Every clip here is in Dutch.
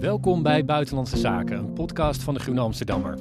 Welkom bij Buitenlandse Zaken, een podcast van de Groene Amsterdammer.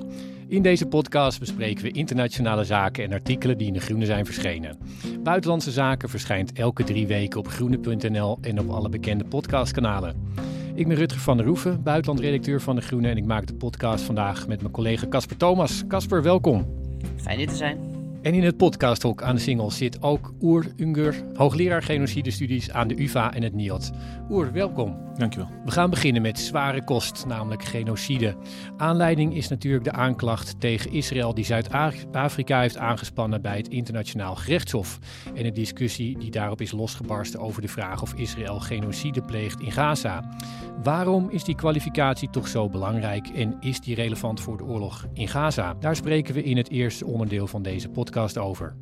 In deze podcast bespreken we internationale zaken en artikelen die in de Groene zijn verschenen. Buitenlandse Zaken verschijnt elke 3 weken op groene.nl en op alle bekende podcastkanalen. Ik ben Rutger van der Roeven, buitenlandredacteur van de Groene en ik maak de podcast vandaag met mijn collega Casper Thomas. Casper, welkom. Fijn hier te zijn. En in het podcasthok aan de Singel zit ook Uğur Üngör, hoogleraar genocidestudies aan de UvA en het NIOD. Uğur, welkom. Dankjewel. We gaan beginnen met zware kost, namelijk genocide. Aanleiding is natuurlijk de aanklacht tegen Israël die Zuid-Afrika heeft aangespannen bij het Internationaal Gerechtshof. En de discussie die daarop is losgebarsten over de vraag of Israël genocide pleegt in Gaza. Waarom is die kwalificatie toch zo belangrijk en is die relevant voor de oorlog in Gaza? Daar spreken we in het eerste onderdeel van deze podcast over.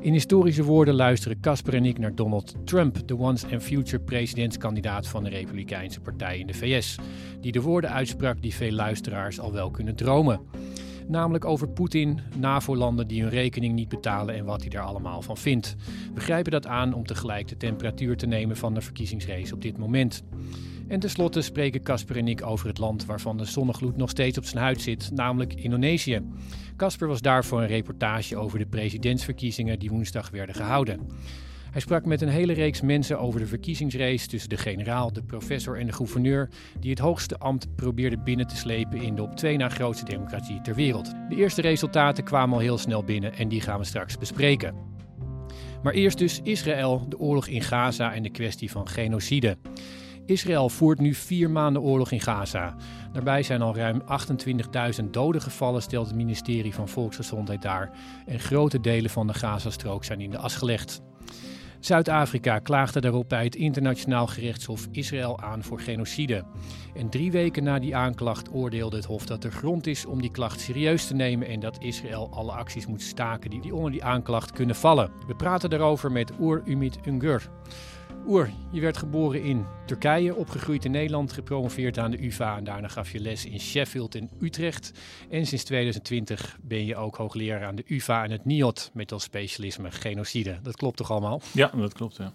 In historische woorden luisteren Casper en ik naar Donald Trump, de once and future presidentskandidaat van de Republikeinse Partij in de VS, die de woorden uitsprak die veel luisteraars al wel kunnen dromen. Namelijk over Poetin, NAVO-landen die hun rekening niet betalen en wat hij daar allemaal van vindt. We grijpen dat aan om tegelijk de temperatuur te nemen van de verkiezingsrace op dit moment. En tenslotte spreken Casper en ik over het land waarvan de zonnegloed nog steeds op zijn huid zit, namelijk Indonesië. Casper was daar voor een reportage over de presidentsverkiezingen die woensdag werden gehouden. Hij sprak met een hele reeks mensen over de verkiezingsrace tussen de generaal, de professor en de gouverneur die het hoogste ambt probeerde binnen te slepen in de op 2 na grootste democratie ter wereld. De eerste resultaten kwamen al heel snel binnen en die gaan we straks bespreken. Maar eerst dus Israël, de oorlog in Gaza en de kwestie van genocide. Israël voert nu 4 maanden oorlog in Gaza. Daarbij zijn al ruim 28.000 doden gevallen, stelt het ministerie van Volksgezondheid daar. En grote delen van de Gazastrook zijn in de as gelegd. Zuid-Afrika klaagde daarop bij het Internationaal Gerechtshof Israël aan voor genocide. En 3 weken na die aanklacht oordeelde het Hof dat er grond is om die klacht serieus te nemen en dat Israël alle acties moet staken die onder die aanklacht kunnen vallen. We praten daarover met Uğur Üngör. Uğur, je werd geboren in Turkije, opgegroeid in Nederland, gepromoveerd aan de UvA en daarna gaf je les in Sheffield en Utrecht. En sinds 2020 ben je ook hoogleraar aan de UvA en het NIOD met als specialisme genocide. Dat klopt toch allemaal? Ja, dat klopt, ja.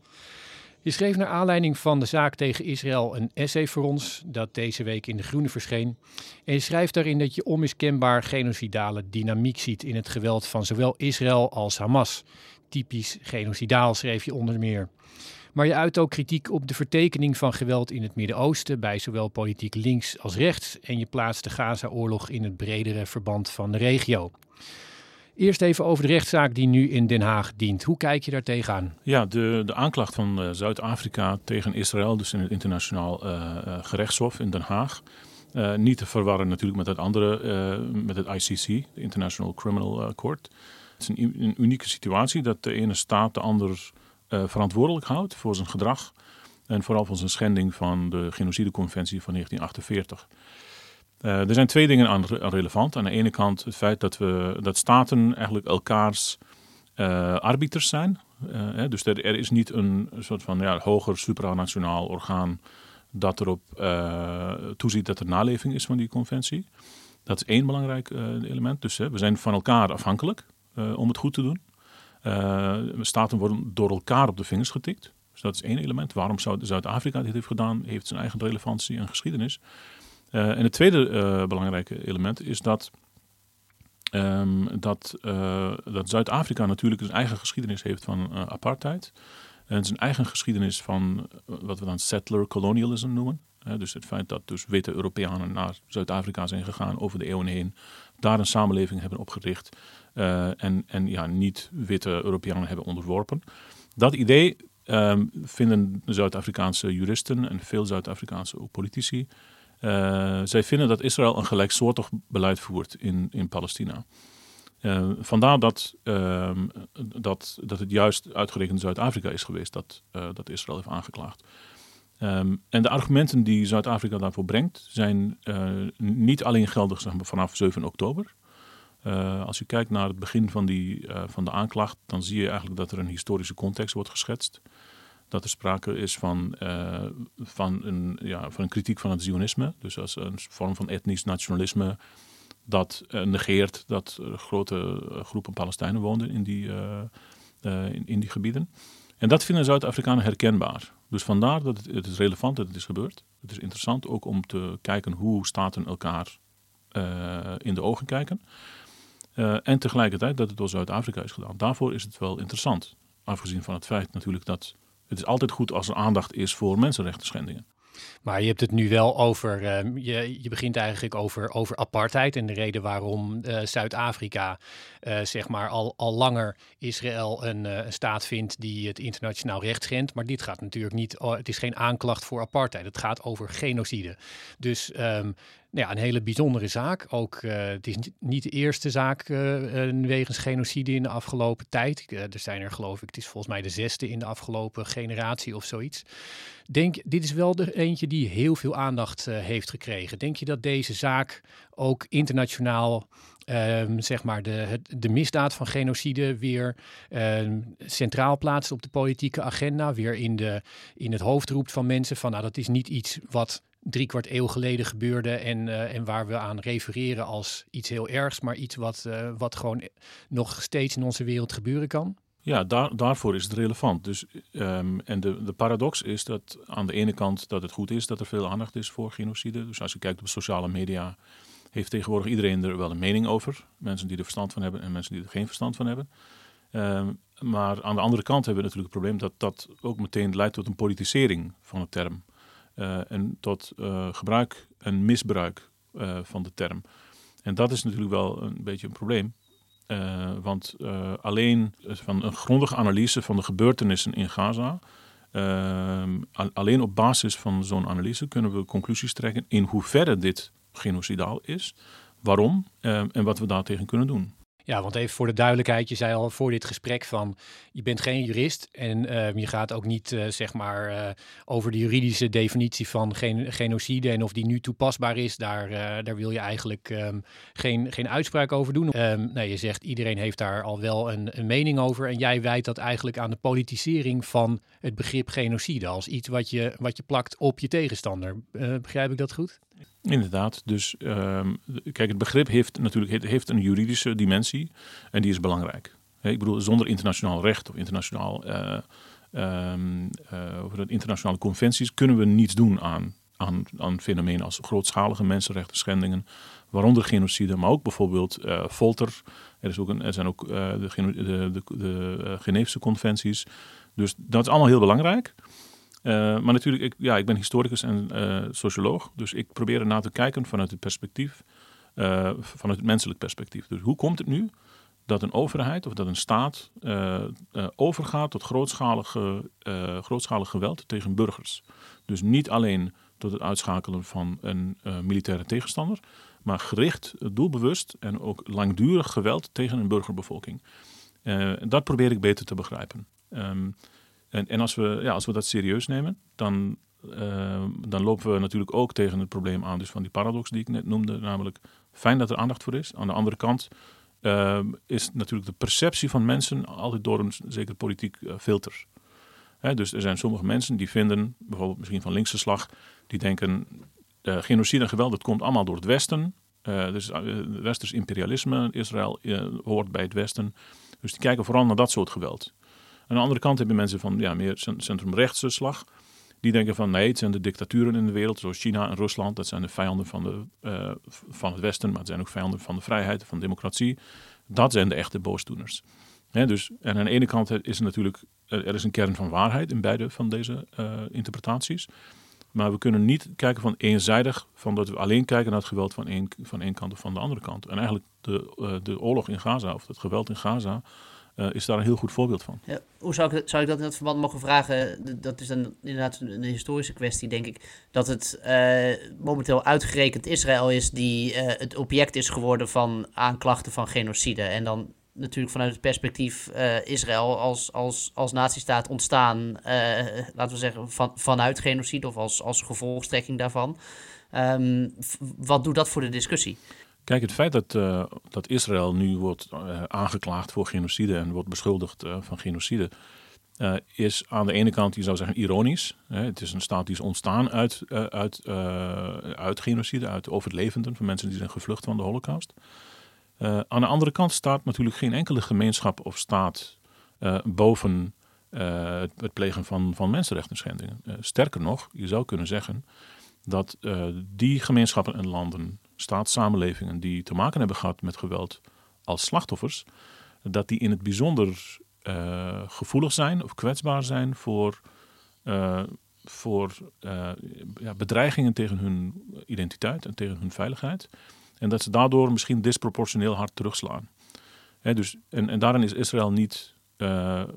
Je schreef naar aanleiding van de zaak tegen Israël een essay voor ons dat deze week in de Groene verscheen. En je schrijft daarin dat je onmiskenbaar genocidale dynamiek ziet in het geweld van zowel Israël als Hamas. Typisch genocidaal, schreef je onder meer. Maar je uit ook kritiek op de vertekening van geweld in het Midden-Oosten bij zowel politiek links als rechts en je plaatst de Gaza-oorlog in het bredere verband van de regio. Eerst even over de rechtszaak die nu in Den Haag dient. Hoe kijk je daar tegenaan? Ja, de aanklacht van Zuid-Afrika tegen Israël, dus in het Internationaal Gerechtshof in Den Haag. Niet te verwarren natuurlijk met het andere, met het ICC, de International Criminal Court. Het is een unieke situatie dat de ene staat de ander verantwoordelijk houdt voor zijn gedrag en vooral voor zijn schending van de genocideconventie van 1948. Er zijn 2 dingen aan relevant. Aan de ene kant het feit dat staten eigenlijk elkaars arbiters zijn. Dus er is niet een soort van hoger supranationaal orgaan dat erop toeziet dat er naleving is van die conventie. Dat is 1 belangrijk element. Dus we zijn van elkaar afhankelijk om het goed te doen. Staten worden door elkaar op de vingers getikt. Dus dat is 1 element. Waarom Zuid-Afrika dit heeft gedaan, heeft zijn eigen relevantie en geschiedenis. En het tweede belangrijke element is dat Zuid-Afrika natuurlijk zijn eigen geschiedenis heeft van apartheid. En zijn eigen geschiedenis van wat we dan settler colonialism noemen. Dus het feit dat dus witte Europeanen naar Zuid-Afrika zijn gegaan over de eeuwen heen. Daar een samenleving hebben opgericht. En niet-witte Europeanen hebben onderworpen. Dat idee vinden Zuid-Afrikaanse juristen en veel Zuid-Afrikaanse politici. Zij vinden dat Israël een gelijksoortig beleid voert in Palestina. Vandaar dat het juist uitgerekend Zuid-Afrika is geweest dat Israël heeft aangeklaagd. En de argumenten die Zuid-Afrika daarvoor brengt zijn niet alleen geldig vanaf 7 oktober. Als je kijkt naar het begin van de aanklacht, dan zie je eigenlijk dat er een historische context wordt geschetst. Dat er sprake is van een kritiek van het Zionisme. Dus als een vorm van etnisch nationalisme dat negeert dat er grote groepen Palestijnen woonden in die gebieden. En dat vinden Zuid-Afrikanen herkenbaar. Dus vandaar dat het is relevant dat het is gebeurd. Het is interessant ook om te kijken hoe staten elkaar in de ogen kijken. En tegelijkertijd dat het door Zuid-Afrika is gedaan. Daarvoor is het wel interessant. Afgezien van het feit natuurlijk dat het is altijd goed als er aandacht is voor mensenrechten schendingen. Maar je hebt het nu wel over, je begint eigenlijk over apartheid en de reden waarom Zuid-Afrika zeg maar al langer Israël een staat vindt die het internationaal recht schendt. Maar dit gaat natuurlijk niet, het is geen aanklacht voor apartheid, het gaat over genocide. Dus nou ja, een hele bijzondere zaak. Ook, het is niet de eerste zaak wegens genocide in de afgelopen tijd. Er zijn er geloof ik, het is volgens mij de 6e in de afgelopen generatie of zoiets. Dit is wel de eentje die heel veel aandacht heeft gekregen. Denk je dat deze zaak ook internationaal zeg maar de misdaad van genocide weer centraal plaatst op de politieke agenda? Weer in het hoofd roept van mensen van nou, dat is niet iets wat 3/4 eeuw geleden gebeurde en waar we aan refereren als iets heel ergs, maar iets wat gewoon nog steeds in onze wereld gebeuren kan? Ja, daarvoor is het relevant. Dus, en de paradox is dat aan de ene kant dat het goed is dat er veel aandacht is voor genocide. Dus als je kijkt op sociale media heeft tegenwoordig iedereen er wel een mening over. Mensen die er verstand van hebben en mensen die er geen verstand van hebben. Maar aan de andere kant hebben we natuurlijk het probleem dat dat ook meteen leidt tot een politisering van de term. En tot gebruik en misbruik van de term. En dat is natuurlijk wel een beetje een probleem. Want alleen van een grondige analyse van de gebeurtenissen in Gaza, alleen op basis van zo'n analyse kunnen we conclusies trekken in hoeverre dit genocidaal is, waarom en wat we daartegen kunnen doen. Ja, want even voor de duidelijkheid, je zei al voor dit gesprek van je bent geen jurist en je gaat ook niet zeg maar over de juridische definitie van genocide en of die nu toepasbaar is, daar wil je eigenlijk geen uitspraak over doen. Nou, je zegt iedereen heeft daar al wel een mening over en jij wijt dat eigenlijk aan de politisering van het begrip genocide als iets wat je plakt op je tegenstander. Begrijp ik dat goed? Inderdaad, dus kijk, het begrip heeft een juridische dimensie en die is belangrijk. Ik bedoel, zonder internationaal recht of internationale conventies kunnen we niets doen aan fenomenen als grootschalige mensenrechten schendingen, waaronder genocide, maar ook bijvoorbeeld folter. Er zijn ook de Geneefse conventies. Dus dat is allemaal heel belangrijk. Maar natuurlijk, ik ben historicus en socioloog, dus ik probeer ernaar te kijken vanuit het perspectief, vanuit het menselijk perspectief. Dus hoe komt het nu dat een overheid of dat een staat overgaat tot grootschalig geweld tegen burgers? Dus niet alleen tot het uitschakelen van een militaire tegenstander, maar gericht, doelbewust en ook langdurig geweld tegen een burgerbevolking. Dat probeer ik beter te begrijpen. En als we dat serieus nemen, dan lopen we natuurlijk ook tegen het probleem aan. Dus van die paradox die ik net noemde, namelijk fijn dat er aandacht voor is. Aan de andere kant is natuurlijk de perceptie van mensen altijd door een zeker politiek filter. Dus er zijn sommige mensen die vinden, bijvoorbeeld misschien van linkse slag, die denken genocide en geweld, dat komt allemaal door het Westen. Dus westers imperialisme, Israël hoort bij het Westen. Dus die kijken vooral naar dat soort geweld. Aan de andere kant hebben mensen van meer centrumrechtse slag. Die denken van nee, het zijn de dictaturen in de wereld, zoals China en Rusland. Dat zijn de vijanden van het Westen, maar het zijn ook vijanden van de vrijheid, van democratie. Dat zijn de echte boosdoeners. En aan de ene kant is er natuurlijk een kern van waarheid in beide van deze interpretaties. Maar we kunnen niet kijken van eenzijdig, van dat we alleen kijken naar het geweld van één kant of van de andere kant. En eigenlijk de oorlog in Gaza of het geweld in Gaza is daar een heel goed voorbeeld van. Ja, hoe zou ik dat in dat verband mogen vragen? Dat is dan inderdaad een historische kwestie, denk ik. Dat het momenteel uitgerekend Israël is die het object is geworden van aanklachten van genocide. En dan natuurlijk vanuit het perspectief Israël als nazistaat ontstaan, laten we zeggen, vanuit genocide of als gevolgstrekking daarvan. Wat doet dat voor de discussie? Kijk, het feit dat Israël nu wordt aangeklaagd voor genocide en wordt beschuldigd van genocide, is aan de ene kant, je zou zeggen, ironisch. Het is een staat die is ontstaan uit genocide, uit overlevenden van mensen die zijn gevlucht van de Holocaust. Aan de andere kant staat natuurlijk geen enkele gemeenschap of staat boven het plegen van mensenrechtenschendingen. Sterker nog, je zou kunnen zeggen dat die gemeenschappen en landen, staatssamenlevingen die te maken hebben gehad met geweld als slachtoffers, dat die in het bijzonder gevoelig zijn of kwetsbaar zijn voor bedreigingen tegen hun identiteit en tegen hun veiligheid. En dat ze daardoor misschien disproportioneel hard terugslaan. Hè, dus, en daarin is Israël niet het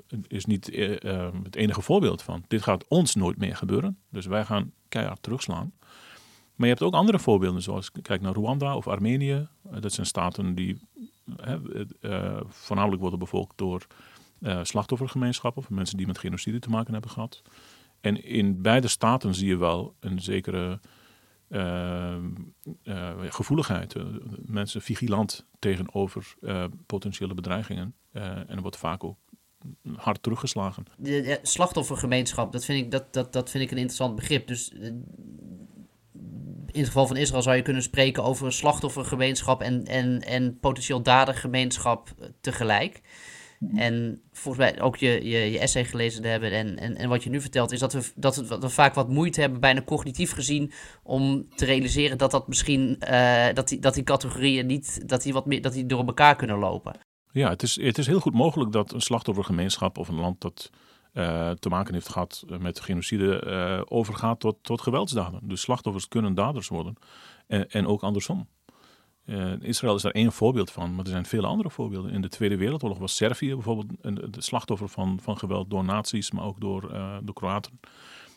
enige voorbeeld van. Dit gaat ons nooit meer gebeuren. Dus wij gaan keihard terugslaan. Maar je hebt ook andere voorbeelden, zoals kijk naar Rwanda of Armenië. Dat zijn staten die voornamelijk worden bevolkt door slachtoffergemeenschappen, of mensen die met genocide te maken hebben gehad. En in beide staten zie je wel een zekere gevoeligheid. Mensen vigilant tegenover potentiële bedreigingen. En er wordt vaak ook hard teruggeslagen. De slachtoffergemeenschap, dat vind ik een interessant begrip. Dus in het geval van Israël zou je kunnen spreken over een slachtoffergemeenschap en potentieel dadergemeenschap tegelijk. En volgens mij ook je essay gelezen te hebben en wat je nu vertelt is dat we vaak wat moeite hebben, bijna cognitief gezien, om te realiseren dat misschien dat die categorieën niet dat die door elkaar kunnen lopen. Ja, het is heel goed mogelijk dat een slachtoffergemeenschap of een land dat te maken heeft gehad met genocide overgaat tot geweldsdaden. Dus slachtoffers kunnen daders worden en ook andersom. Israël is daar één voorbeeld van, maar er zijn vele andere voorbeelden. In de Tweede Wereldoorlog was Servië bijvoorbeeld het slachtoffer van geweld door nazi's, maar ook door Kroaten.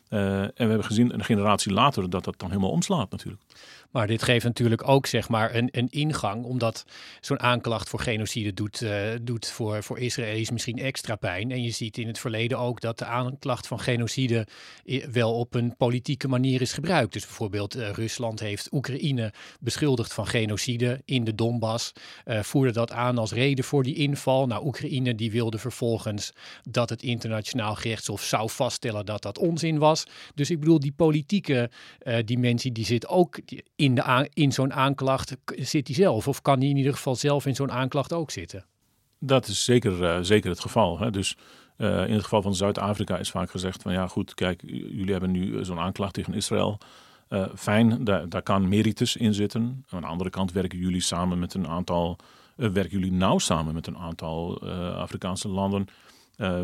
En we hebben gezien een generatie later dat dan helemaal omslaat natuurlijk. Maar dit geeft natuurlijk ook zeg maar een ingang, omdat zo'n aanklacht voor genocide doet voor Israëli's misschien extra pijn. En je ziet in het verleden ook dat de aanklacht van genocide wel op een politieke manier is gebruikt. Dus bijvoorbeeld Rusland heeft Oekraïne beschuldigd van genocide in de Donbass. Voerde dat aan als reden voor die inval. Nou, Oekraïne die wilde vervolgens dat het Internationaal Gerechtshof zou vaststellen dat dat onzin was. Dus ik bedoel, die politieke dimensie die zit ook in zo'n aanklacht zit hij zelf, of kan hij in ieder geval zelf in zo'n aanklacht ook zitten? Dat is zeker het geval. Hè? Dus in het geval van Zuid-Afrika is vaak gezegd van ja goed, kijk, jullie hebben nu zo'n aanklacht tegen Israël. Fijn, daar kan meritus in zitten. Aan de andere kant werken jullie nauw samen met een aantal Afrikaanse landen.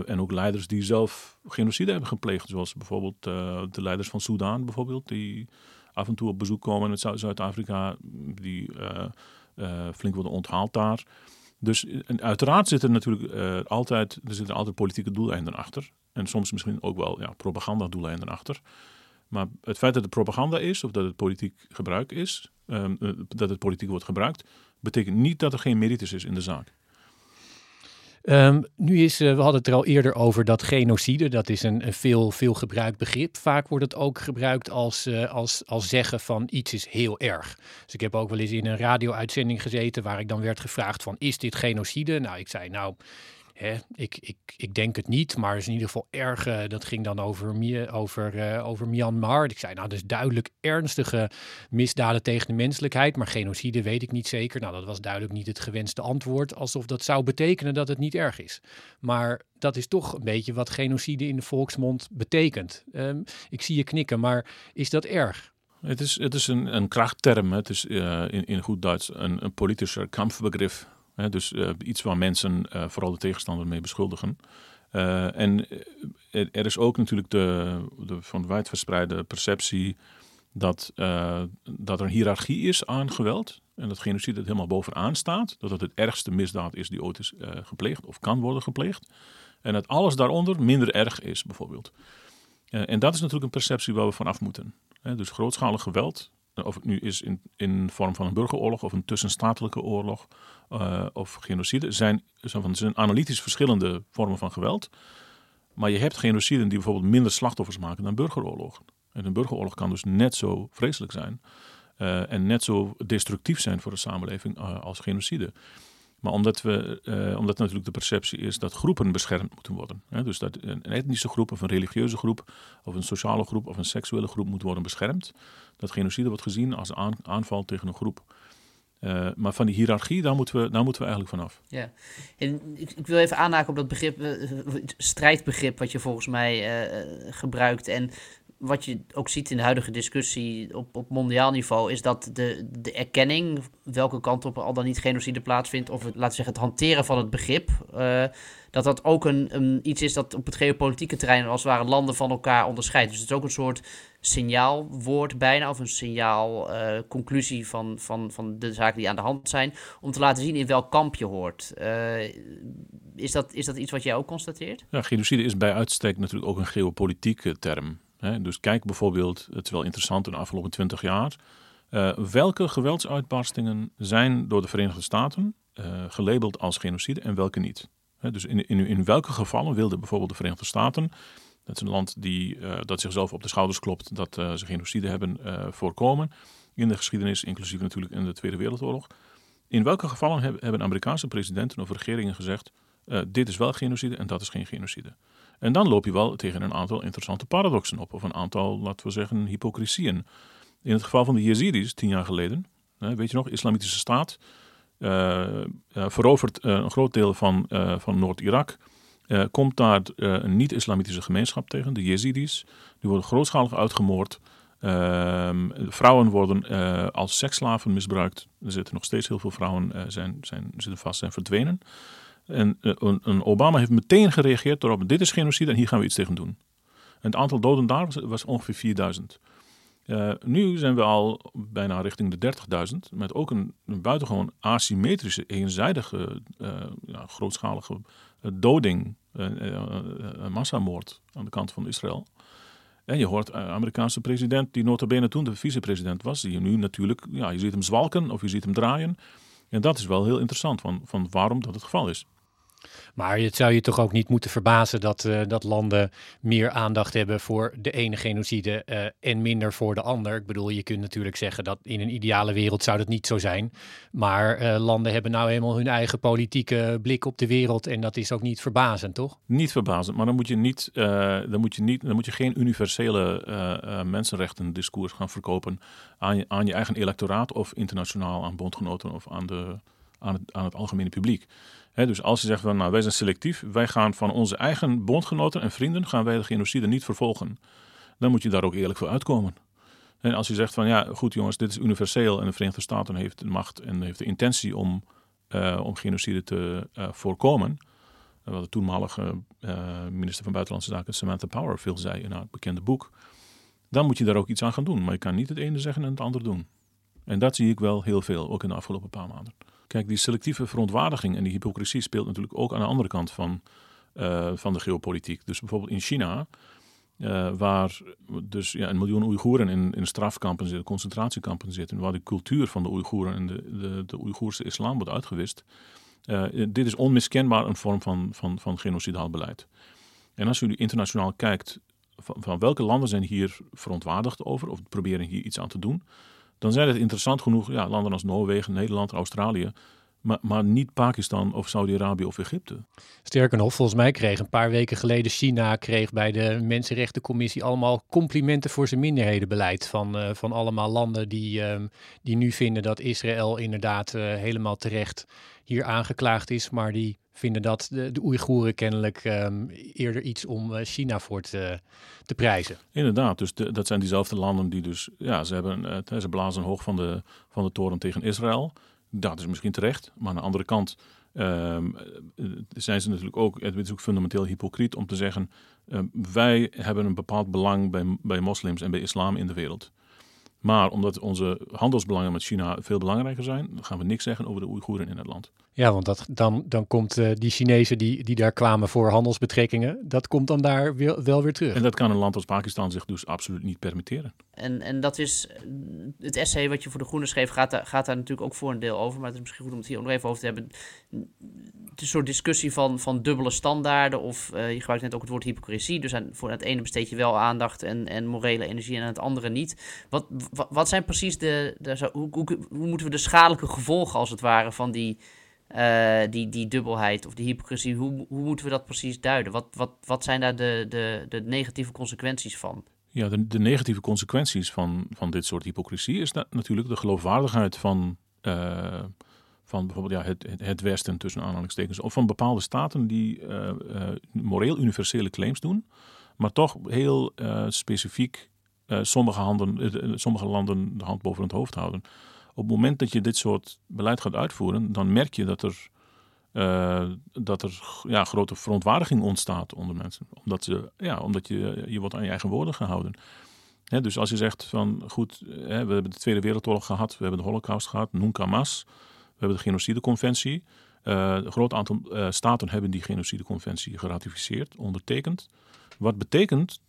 En ook leiders die zelf genocide hebben gepleegd, zoals bijvoorbeeld de leiders van Soedan bijvoorbeeld, die af en toe op bezoek komen in Zuid-Afrika, die flink worden onthaald daar. Dus uiteraard zitten natuurlijk altijd politieke doeleinden achter. En soms misschien ook wel propagandadoeleinden achter. Maar het feit dat het propaganda is, of dat het politiek gebruik is, dat het politiek wordt gebruikt, betekent niet dat er geen meritus is in de zaak. We hadden het er al eerder over dat genocide, dat is een veel gebruikt begrip. Vaak wordt het ook gebruikt als zeggen van iets is heel erg. Dus ik heb ook wel eens in een radio-uitzending gezeten waar ik dan werd gevraagd van is dit genocide? Nou, ik zei ik denk het niet, maar het is in ieder geval erg. Dat ging dan over Myanmar. Ik zei, dus duidelijk ernstige misdaden tegen de menselijkheid. Maar genocide weet ik niet zeker. Nou, dat was duidelijk niet het gewenste antwoord. Alsof dat zou betekenen dat het niet erg is. Maar dat is toch een beetje wat genocide in de volksmond betekent. Ik zie je knikken, maar is dat erg? Het is een krachtterm. Het is in goed Duits een politischer kampfbegrif. He, dus iets waar mensen vooral de tegenstander mee beschuldigen. En er is ook natuurlijk de van wijdverspreide perceptie dat er een hiërarchie is aan geweld. En dat genocide het helemaal bovenaan staat. Dat het het ergste misdaad is die ooit is gepleegd of kan worden gepleegd. En dat alles daaronder minder erg is bijvoorbeeld. En dat is natuurlijk een perceptie waar we vanaf moeten. Dus grootschalig geweld, of het nu is in vorm van een burgeroorlog of een tussenstatelijke oorlog of genocide, zijn analytisch verschillende vormen van geweld. Maar je hebt genociden die bijvoorbeeld minder slachtoffers maken dan burgeroorlogen. En een burgeroorlog kan dus net zo vreselijk zijn en net zo destructief zijn voor de samenleving als genocide. Maar omdat natuurlijk de perceptie is dat groepen beschermd moeten worden. Hè? Dus dat een etnische groep of een religieuze groep of een sociale groep of een seksuele groep moet worden beschermd. Dat genocide wordt gezien als aanval tegen een groep. Maar van die hiërarchie, daar moeten we eigenlijk vanaf. Ja, en ik wil even aanhaken op dat begrip, strijdbegrip wat je volgens mij gebruikt. En wat je ook ziet in de huidige discussie op mondiaal niveau, is dat de erkenning, welke kant op al dan niet genocide plaatsvindt, of het, laten we zeggen, het hanteren van het begrip, dat ook iets is dat op het geopolitieke terrein als het ware landen van elkaar onderscheidt. Dus het is ook een soort signaalwoord bijna, of een signaalconclusie van de zaken die aan de hand zijn, om te laten zien in welk kamp je hoort. Is dat iets wat jij ook constateert? Ja, genocide is bij uitstek natuurlijk ook een geopolitieke term. Hè? Dus kijk bijvoorbeeld, het is wel interessant in de afgelopen 20 jaar... welke geweldsuitbarstingen zijn door de Verenigde Staten gelabeld als genocide en welke niet. Hè? Dus in welke gevallen wilden bijvoorbeeld de Verenigde Staten, dat is een land dat zichzelf op de schouders klopt dat ze genocide hebben voorkomen in de geschiedenis, inclusief natuurlijk in de Tweede Wereldoorlog. In welke gevallen hebben Amerikaanse presidenten of regeringen gezegd, dit is wel genocide en dat is geen genocide. En dan loop je wel tegen een aantal interessante paradoxen op, of een aantal, laten we zeggen, hypocrisieën. In het geval van de Jezidis, 10 jaar geleden, weet je nog, Islamitische Staat verovert een groot deel van Noord-Irak. Komt daar een niet-islamitische gemeenschap tegen, de Jezidis. Die worden grootschalig uitgemoord. Vrouwen worden als seksslaven misbruikt. Er zitten nog steeds heel veel vrouwen zitten vast en verdwenen. En Obama heeft meteen gereageerd erop, dit is genocide en hier gaan we iets tegen doen. En het aantal doden daar was ongeveer 4000. Nu zijn we al bijna richting de 30.000, met ook een buitengewoon asymmetrische, eenzijdige, grootschalige doding, massamoord aan de kant van Israël. En je hoort Amerikaanse president, die nota bene toen de vicepresident was, die je nu natuurlijk, ja, je ziet hem zwalken of je ziet hem draaien. En dat is wel heel interessant, van waarom dat het geval is. Maar het zou je toch ook niet moeten verbazen dat landen meer aandacht hebben voor de ene genocide en minder voor de ander. Ik bedoel, je kunt natuurlijk zeggen dat in een ideale wereld zou dat niet zo zijn. Maar landen hebben nou eenmaal hun eigen politieke blik op de wereld en dat is ook niet verbazend, toch? Niet verbazend, maar dan moet je geen universele mensenrechten discours gaan verkopen aan je eigen electoraat of internationaal aan bondgenoten of aan het algemene publiek. He, dus als je zegt, nou, wij zijn selectief, wij gaan van onze eigen bondgenoten en vrienden, gaan wij de genocide niet vervolgen. Dan moet je daar ook eerlijk voor uitkomen. En als je zegt van, ja goed jongens, dit is universeel en de Verenigde Staten heeft de macht en heeft de intentie om genocide te voorkomen. Wat de toenmalige minister van Buitenlandse Zaken, Samantha Power, veel zei in haar bekende boek. Dan moet je daar ook iets aan gaan doen. Maar je kan niet het ene zeggen en het ander doen. En dat zie ik wel heel veel, ook in de afgelopen paar maanden. Kijk, die selectieve verontwaardiging en die hypocrisie speelt natuurlijk ook aan de andere kant van de geopolitiek. Dus bijvoorbeeld in China, waar dus een miljoen Oeigoeren in strafkampen zitten, concentratiekampen zitten, waar de cultuur van de Oeigoeren en de Oeigoerse islam wordt uitgewist. Dit is onmiskenbaar een vorm van genocidaal beleid. En als jullie internationaal kijkt, van welke landen zijn hier verontwaardigd over of proberen hier iets aan te doen, dan zijn het interessant genoeg landen als Noorwegen, Nederland, Australië, maar niet Pakistan of Saudi-Arabië of Egypte. Sterker nog, volgens mij kreeg een paar weken geleden China bij de Mensenrechtencommissie allemaal complimenten voor zijn minderhedenbeleid van allemaal landen die nu vinden dat Israël inderdaad helemaal terecht hier aangeklaagd is, maar die vinden dat de Oeigoeren kennelijk eerder iets om China voor te prijzen. Inderdaad, dus dat zijn diezelfde landen die dus, ze blazen hoog van de toren tegen Israël. Dat is misschien terecht, maar aan de andere kant zijn ze natuurlijk ook, het is ook fundamenteel hypocriet om te zeggen, wij hebben een bepaald belang bij moslims en bij islam in de wereld. Maar omdat onze handelsbelangen met China veel belangrijker zijn, gaan we niks zeggen over de Oeigoeren in het land. Ja, want dan komt die Chinezen die daar kwamen voor handelsbetrekkingen, dat komt dan daar wel weer terug. En dat kan een land als Pakistan zich dus absoluut niet permitteren. En dat is, het essay wat je voor De Groene schreef, gaat daar natuurlijk ook voor een deel over. Maar het is misschien goed om het hier nog even over te hebben. Het is een soort discussie van dubbele standaarden of je gebruikt net ook het woord hypocrisie. Dus voor het ene besteed je wel aandacht en morele energie en aan het andere niet. Wat zijn precies hoe moeten we de schadelijke gevolgen als het ware van die dubbelheid of die hypocrisie, hoe moeten we dat precies duiden? Wat zijn daar de negatieve consequenties van? Ja, de negatieve consequenties van dit soort hypocrisie is natuurlijk de geloofwaardigheid van van bijvoorbeeld het Westen tussen aanhalingstekens, of van bepaalde staten die moreel universele claims doen, maar toch heel specifiek sommige landen de hand boven het hoofd houden. Op het moment dat je dit soort beleid gaat uitvoeren, dan merk je dat er grote verontwaardiging ontstaat onder mensen. Omdat je wordt aan je eigen woorden gehouden. Hè, dus als je zegt van goed, hè, we hebben de Tweede Wereldoorlog gehad, we hebben de Holocaust gehad, Nunca Mas, we hebben de genocideconventie. Een groot aantal staten hebben die genocideconventie geratificeerd, ondertekend. Wat betekent,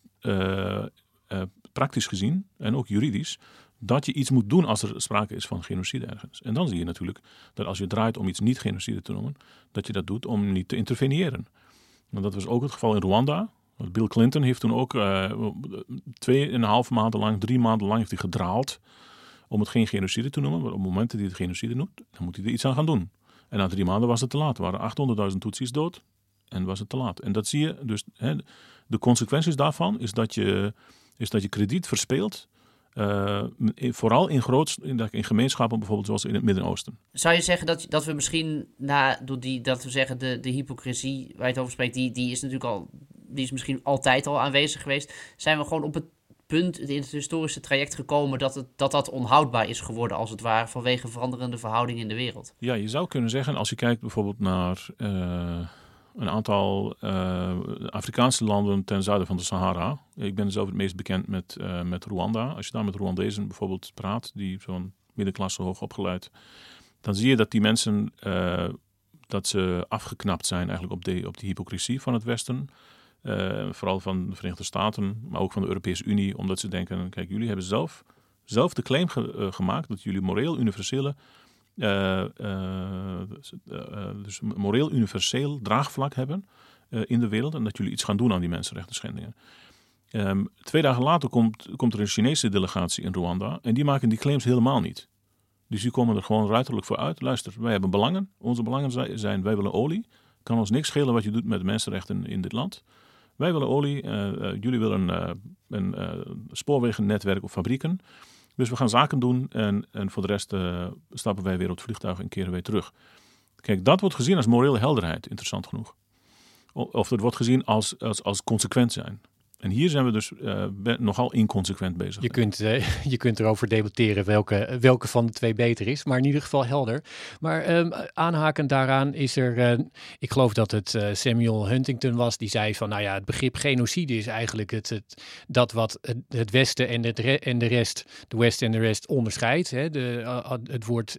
praktisch gezien en ook juridisch, dat je iets moet doen als er sprake is van genocide ergens. En dan zie je natuurlijk dat als je draait om iets niet genocide te noemen, dat je dat doet om niet te interveneren. En dat was ook het geval in Rwanda. Bill Clinton heeft toen ook 3 maanden lang heeft hij gedraald om het geen genocide te noemen. Maar op het moment dat hij het genocide noemt, dan moet hij er iets aan gaan doen. En na 3 maanden was het te laat. Er waren 800.000 Tutsis dood en was het te laat. En dat zie je dus. Hè, de consequenties daarvan is dat je krediet verspeelt. Vooral in gemeenschappen bijvoorbeeld zoals in het Midden-Oosten. Zou je zeggen dat we misschien de hypocrisie waar je het over spreekt, die is misschien altijd al aanwezig geweest. Zijn we gewoon op het punt in het historische traject gekomen dat onhoudbaar is geworden als het ware vanwege veranderende verhoudingen in de wereld? Ja, je zou kunnen zeggen als je kijkt bijvoorbeeld naar een aantal Afrikaanse landen ten zuiden van de Sahara. Ik ben zelf het meest bekend met Rwanda. Als je daar met Rwandezen bijvoorbeeld praat, die zo'n middenklasse hoog opgeleid, dan zie je dat die mensen dat ze afgeknapt zijn eigenlijk op de hypocrisie van het Westen. Vooral van de Verenigde Staten, maar ook van de Europese Unie. Omdat ze denken, kijk, jullie hebben zelf de claim gemaakt dat jullie moreel universele... dus moreel universeel draagvlak hebben in de wereld en dat jullie iets gaan doen aan die mensenrechten schendingen. 2 dagen later komt er een Chinese delegatie in Rwanda en die maken die claims helemaal niet. Dus die komen er gewoon ruiterlijk voor uit. Luister, wij hebben belangen. Onze belangen zijn, wij willen olie. Kan ons niks schelen wat je doet met mensenrechten in dit land. Wij willen olie. Jullie willen spoorwegennetwerk of fabrieken. Dus we gaan zaken doen en voor de rest stappen wij weer op het vliegtuig en keren wij terug. Kijk, dat wordt gezien als morele helderheid, interessant genoeg. Of dat wordt gezien als consequent zijn. En hier zijn we dus nogal inconsequent bezig. Je kunt erover debatteren welke van de twee beter is, maar in ieder geval helder. Maar aanhakend daaraan is er, ik geloof dat het Samuel Huntington was, die zei van, nou ja, het begrip genocide is eigenlijk dat wat het Westen en de rest, de West en de rest onderscheidt. Hè? Het woord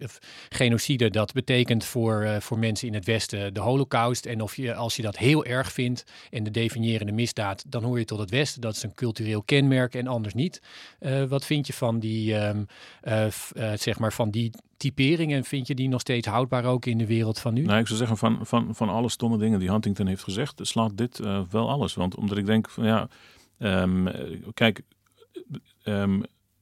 genocide, dat betekent voor mensen in het Westen de Holocaust. En als je dat heel erg vindt en de definiërende misdaad, dan hoor je tot het Westen. Dat is een cultureel kenmerk en anders niet. Wat vind je van die typeringen? Vind je die nog steeds houdbaar ook in de wereld van nu? Nou, ik zou zeggen van alle stomme dingen die Huntington heeft gezegd, slaat dit wel alles. Want omdat ik denk van ja,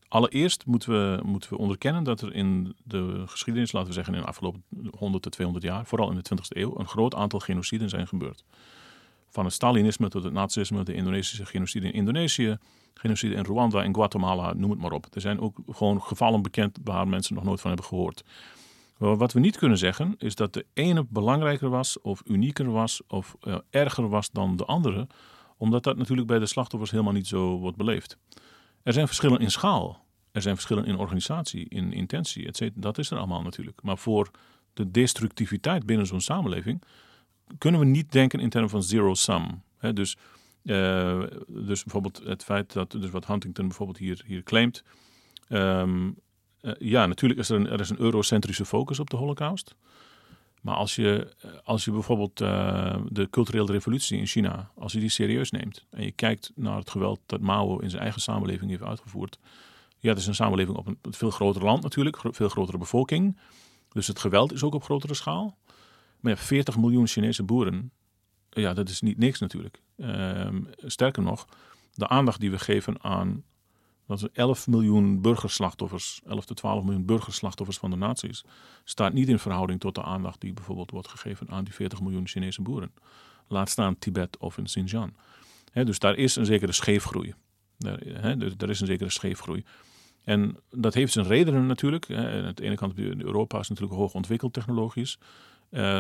allereerst moeten we onderkennen dat er in de geschiedenis, laten we zeggen in de afgelopen 100 tot 200 jaar, vooral in de 20e eeuw, een groot aantal genociden zijn gebeurd. Van het Stalinisme tot het nazisme, de Indonesische genocide in Indonesië, genocide in Rwanda en Guatemala, noem het maar op. Er zijn ook gewoon gevallen bekend waar mensen nog nooit van hebben gehoord. Maar wat we niet kunnen zeggen is dat de ene belangrijker was of unieker was of erger was dan de andere. Omdat dat natuurlijk bij de slachtoffers helemaal niet zo wordt beleefd. Er zijn verschillen in schaal. Er zijn verschillen in organisatie, in intentie, etc. Dat is er allemaal natuurlijk. Maar voor de destructiviteit binnen zo'n samenleving kunnen we niet denken in termen van zero-sum. Dus bijvoorbeeld het feit dat, dus wat Huntington bijvoorbeeld hier claimt. Ja, natuurlijk is er is een eurocentrische focus op de Holocaust. Maar als je bijvoorbeeld de culturele revolutie in China, als je die serieus neemt en je kijkt naar het geweld dat Mao in zijn eigen samenleving heeft uitgevoerd. Ja, het is een samenleving op een veel groter land natuurlijk, veel grotere bevolking. Dus het geweld is ook op grotere schaal. Maar ja, 40 miljoen Chinese boeren, ja, dat is niet niks natuurlijk. Sterker nog, de aandacht die we geven aan dat we 11 miljoen burgerslachtoffers, 11 tot 12 miljoen burgerslachtoffers van de nazi's, staat niet in verhouding tot de aandacht die bijvoorbeeld wordt gegeven aan die 40 miljoen Chinese boeren. Laat staan Tibet of in Xinjiang. Dus daar is een zekere scheefgroei. En dat heeft zijn redenen natuurlijk. Aan de ene kant, Europa is natuurlijk hoog ontwikkeld technologisch.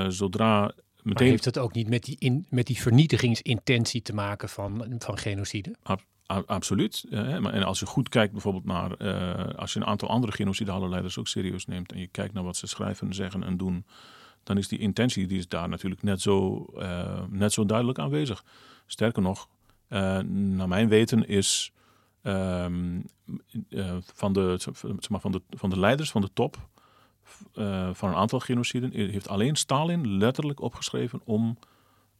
Zodra... Meteen... Maar heeft het ook niet met die vernietigingsintentie te maken van genocide? Absoluut. En als je goed kijkt bijvoorbeeld naar... als je een aantal andere genocidale leiders ook serieus neemt... en je kijkt naar wat ze schrijven, zeggen en doen... dan is die intentie die is daar natuurlijk net zo duidelijk aanwezig. Sterker nog, naar mijn weten is... Van de leiders van de top van een aantal genociden heeft alleen Stalin letterlijk opgeschreven om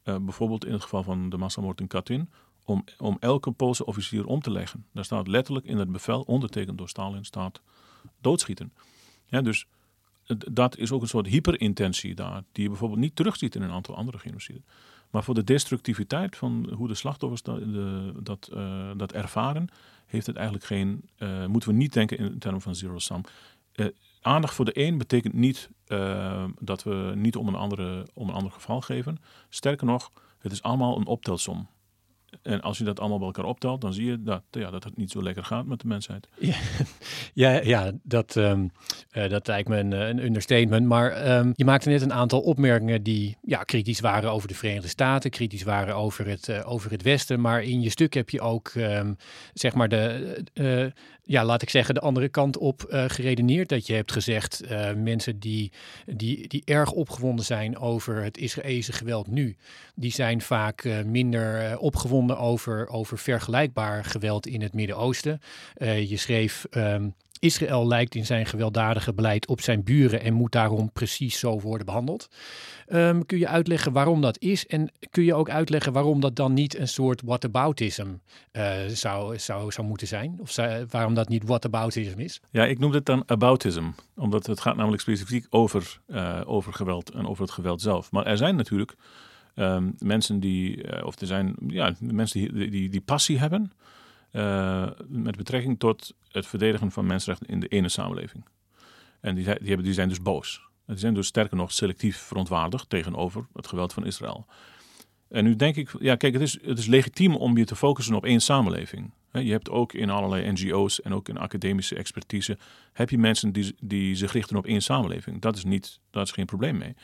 bijvoorbeeld in het geval van de massamoord in Katyn om elke Poolse officier om te leggen. Daar staat letterlijk in het bevel, ondertekend door Stalin, staat doodschieten. Ja, dus dat is ook een soort hyperintentie daar die je bijvoorbeeld niet terugziet in een aantal andere genociden. Maar voor de destructiviteit van hoe de slachtoffers dat ervaren, heeft het eigenlijk moeten we niet denken in termen van zero sum. Aandacht voor de een betekent niet dat we niet om een ander geval geven. Sterker nog, het is allemaal een optelsom. En als je dat allemaal bij elkaar optelt, dan zie je dat het niet zo lekker gaat met de mensheid. Dat lijkt me een understatement. Maar je maakte net een aantal opmerkingen die kritisch waren over de Verenigde Staten, kritisch waren over het Westen. Maar in je stuk heb je ook, de andere kant op geredeneerd. Dat je hebt gezegd, mensen die erg opgewonden zijn over het Israëlische geweld nu, die zijn vaak minder opgewonden over vergelijkbaar geweld in het Midden-Oosten. Je schreef... Israël lijkt in zijn gewelddadige beleid op zijn buren en moet daarom precies zo worden behandeld. Kun je uitleggen waarom dat is? En kun je ook uitleggen waarom dat dan niet een soort whataboutism zou moeten zijn? Of waarom dat niet whataboutism is? Ja, ik noem dit dan aboutism. Omdat het gaat namelijk specifiek over geweld en over het geweld zelf. Maar er zijn natuurlijk... mensen die passie hebben met betrekking tot het verdedigen van mensenrechten in de ene samenleving. En die zijn dus boos. Die zijn dus sterker nog selectief verontwaardigd tegenover het geweld van Israël. En nu denk ik, het is legitiem om je te focussen op één samenleving. Je hebt ook in allerlei NGO's en ook in academische expertise, heb je mensen die zich richten op één samenleving. Dat is geen probleem mee.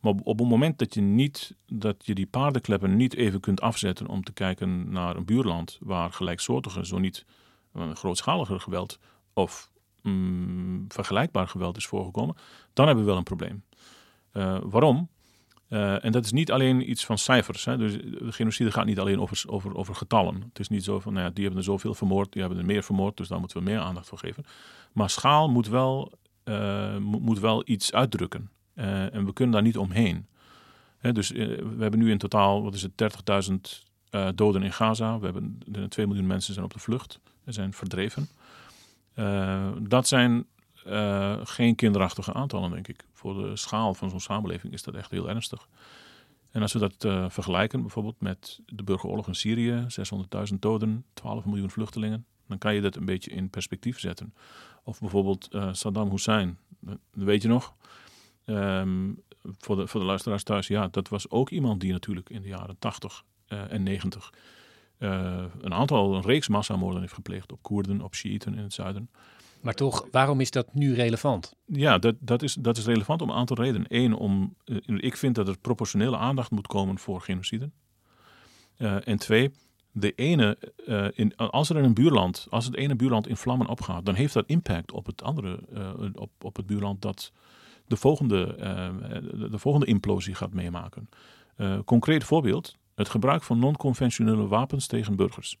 Maar op het moment dat je die paardenkleppen niet even kunt afzetten om te kijken naar een buurland waar gelijksoortige, zo niet grootschaliger geweld of vergelijkbaar geweld is voorgekomen, dan hebben we wel een probleem. Waarom? En dat is niet alleen iets van cijfers. Hè? Dus de genocide gaat niet alleen over getallen. Het is niet zo van, die hebben er zoveel vermoord, die hebben er meer vermoord, dus daar moeten we meer aandacht voor geven. Maar schaal moet wel iets uitdrukken. En we kunnen daar niet omheen. We hebben nu in totaal, 30.000 doden in Gaza. We hebben 2 miljoen mensen zijn op de vlucht. Ze zijn verdreven. Dat zijn geen kinderachtige aantallen, denk ik. Voor de schaal van zo'n samenleving is dat echt heel ernstig. En als we dat vergelijken bijvoorbeeld met de burgeroorlog in Syrië, 600.000 doden, 12 miljoen vluchtelingen, dan kan je dat een beetje in perspectief zetten. Of bijvoorbeeld Saddam Hussein, weet je nog... Voor de luisteraars thuis, dat was ook iemand die natuurlijk in de jaren 80 en 90 een reeks massamoorden heeft gepleegd op Koerden, op Sjiiten in het zuiden. Maar toch, waarom is dat nu relevant? Ja, dat is relevant om een aantal redenen. Eén, ik vind dat er proportionele aandacht moet komen voor genocide. En twee, als het ene buurland in vlammen opgaat, dan heeft dat impact op het andere, op het buurland dat... De volgende implosie gaat meemaken. Concreet voorbeeld, het gebruik van non-conventionele wapens tegen burgers.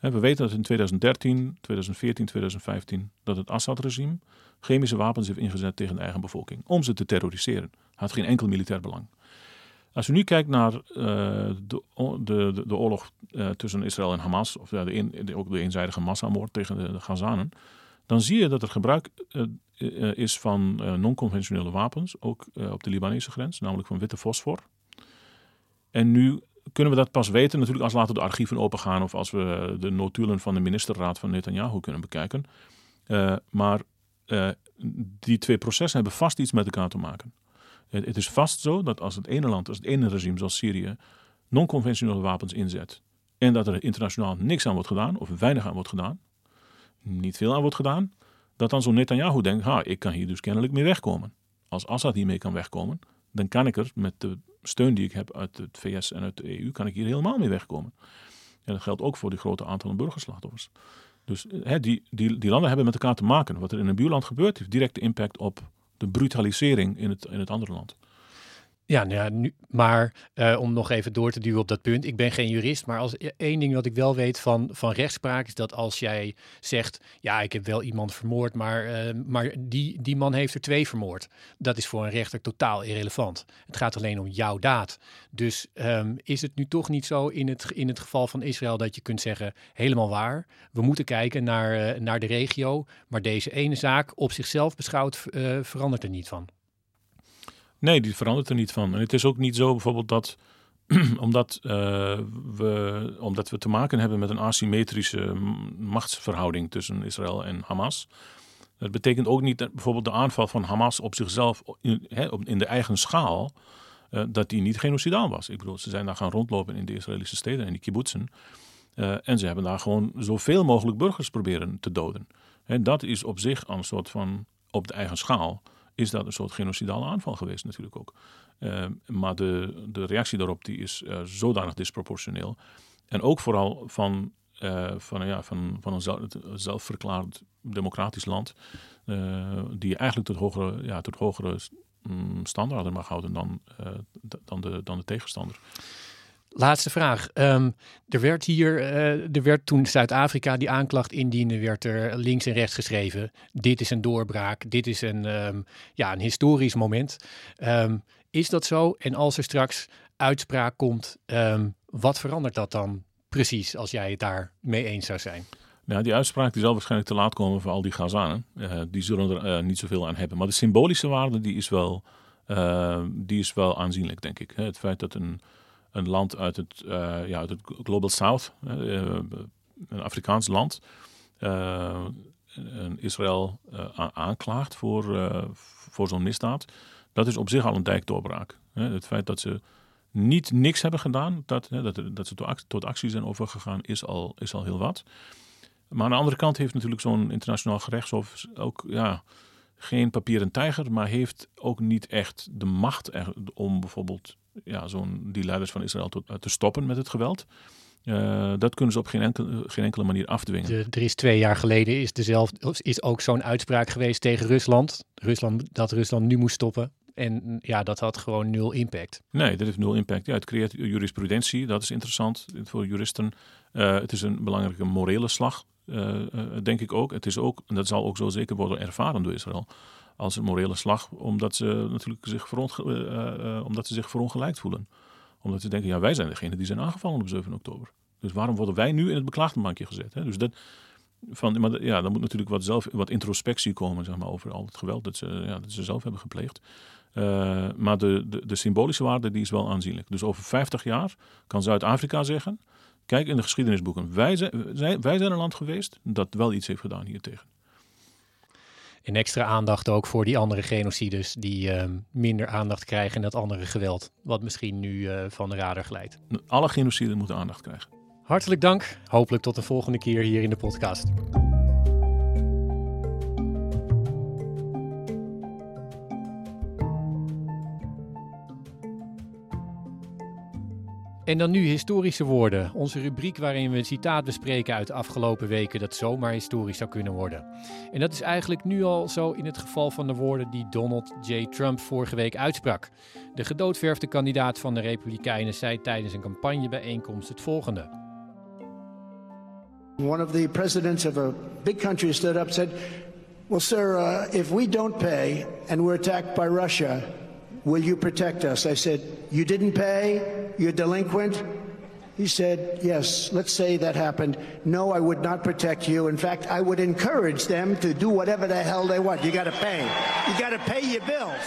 We weten dat in 2013, 2014, 2015... dat het Assad-regime chemische wapens heeft ingezet tegen de eigen bevolking. Om ze te terroriseren. Had geen enkel militair belang. Als u nu kijkt naar de oorlog tussen Israël en Hamas... of ook de eenzijdige massamoord tegen de Gazanen... dan zie je dat er gebruik is van non-conventionele wapens, ook op de Libanese grens, namelijk van witte fosfor. En nu kunnen we dat pas weten, natuurlijk als later de archieven opengaan of als we de notulen van de ministerraad van Netanyahu kunnen bekijken. Maar die twee processen hebben vast iets met elkaar te maken. Het is vast zo dat als het ene regime zoals Syrië non-conventionele wapens inzet en dat er internationaal niks aan wordt gedaan of weinig aan wordt gedaan, niet veel aan wordt gedaan, dat dan zo'n Netanyahu denkt, ik kan hier dus kennelijk mee wegkomen. Als Assad hiermee kan wegkomen, dan kan ik er met de steun die ik heb uit het VS en uit de EU, kan ik hier helemaal mee wegkomen. En dat geldt ook voor die grote aantallen burgerslachtoffers. Dus die landen hebben met elkaar te maken. Wat er in een buurland gebeurt, heeft directe impact op de brutalisering in het andere land. Om nog even door te duwen op dat punt. Ik ben geen jurist, maar als één ding wat ik wel weet van rechtspraak is dat als jij zegt, ik heb wel iemand vermoord, maar die man heeft er 2 vermoord. Dat is voor een rechter totaal irrelevant. Het gaat alleen om jouw daad. Dus is het nu toch niet zo in het geval van Israël dat je kunt zeggen, helemaal waar, we moeten kijken naar de regio, maar deze ene zaak op zichzelf beschouwd verandert er niet van. Nee, die verandert er niet van. En het is ook niet zo bijvoorbeeld dat, omdat we te maken hebben met een asymmetrische machtsverhouding tussen Israël en Hamas. Dat betekent ook niet dat bijvoorbeeld de aanval van Hamas op zichzelf, in de eigen schaal, dat die niet genocidaal was. Ik bedoel, ze zijn daar gaan rondlopen in de Israëlische steden en die kibbutzen. En ze hebben daar gewoon zoveel mogelijk burgers proberen te doden. Dat is op zich een soort van op de eigen schaal. Is dat een soort genocidale aanval geweest natuurlijk ook. Maar de reactie daarop die is zodanig disproportioneel. En ook vooral van een zelfverklaard democratisch land, die eigenlijk tot hogere standaarden mag houden dan de tegenstander. Laatste vraag. Er werd toen Zuid-Afrika die aanklacht indiende, werd er links en rechts geschreven. Dit is een doorbraak. Dit is een historisch moment. Is dat zo? En als er straks uitspraak komt, wat verandert dat dan precies als jij het daar mee eens zou zijn? Nou, die uitspraak die zal waarschijnlijk te laat komen voor al die Gazanen. Die zullen er niet zoveel aan hebben. Maar de symbolische waarde die is wel aanzienlijk, denk ik. Het feit dat een land uit het Global South, een Afrikaans land, Israël aanklaagt voor zo'n misdaad. Dat is op zich al een dijkdoorbraak. Het feit dat ze niet niks hebben gedaan, dat ze tot actie zijn overgegaan, is al heel wat. Maar aan de andere kant heeft natuurlijk zo'n internationaal gerechtshof ook geen papieren tijger, maar heeft ook niet echt de macht om bijvoorbeeld die leiders van Israël te stoppen met het geweld. Dat kunnen ze op geen enkele manier afdwingen. Er is 2 jaar geleden is ook zo'n uitspraak geweest tegen Rusland. Dat Rusland nu moest stoppen. En dat had gewoon 0 impact. Nee, dat heeft 0 impact. Ja, het creëert jurisprudentie. Dat is interessant voor juristen. Het is een belangrijke morele slag, denk ik ook. Het is ook, en dat zal ook zo zeker worden ervaren door Israël, als een morele slag, omdat ze natuurlijk zich verongelijkt voelen. Omdat ze denken, wij zijn degene die zijn aangevallen op 7 oktober. Dus waarom worden wij nu in het beklaagdenbankje gezet? Hè? Dus dan moet natuurlijk wat introspectie komen, zeg maar, over al het geweld dat ze zelf hebben gepleegd. Maar de symbolische waarde die is wel aanzienlijk. Dus over 50 jaar kan Zuid-Afrika zeggen, kijk in de geschiedenisboeken, wij zijn een land geweest dat wel iets heeft gedaan hiertegen. En extra aandacht ook voor die andere genocides die minder aandacht krijgen en dat andere geweld, wat misschien nu van de radar glijdt. Alle genociden moeten aandacht krijgen. Hartelijk dank. Hopelijk tot de volgende keer hier in de podcast. En dan nu historische woorden. Onze rubriek waarin we een citaat bespreken uit de afgelopen weken dat zomaar historisch zou kunnen worden. En dat is eigenlijk nu al zo in het geval van de woorden die Donald J. Trump vorige week uitsprak. De gedoodverfde kandidaat van de Republikeinen zei tijdens een campagnebijeenkomst het volgende. One of the presidents of a big country stood up and said, well sir, if we don't pay and we're attacked by Russia, will you protect us? I said, you didn't pay? You're delinquent? He said, yes, let's say that happened. No, I would not protect you. In fact, I would encourage them to do whatever the hell they want. You gotta pay. You gotta pay your bills.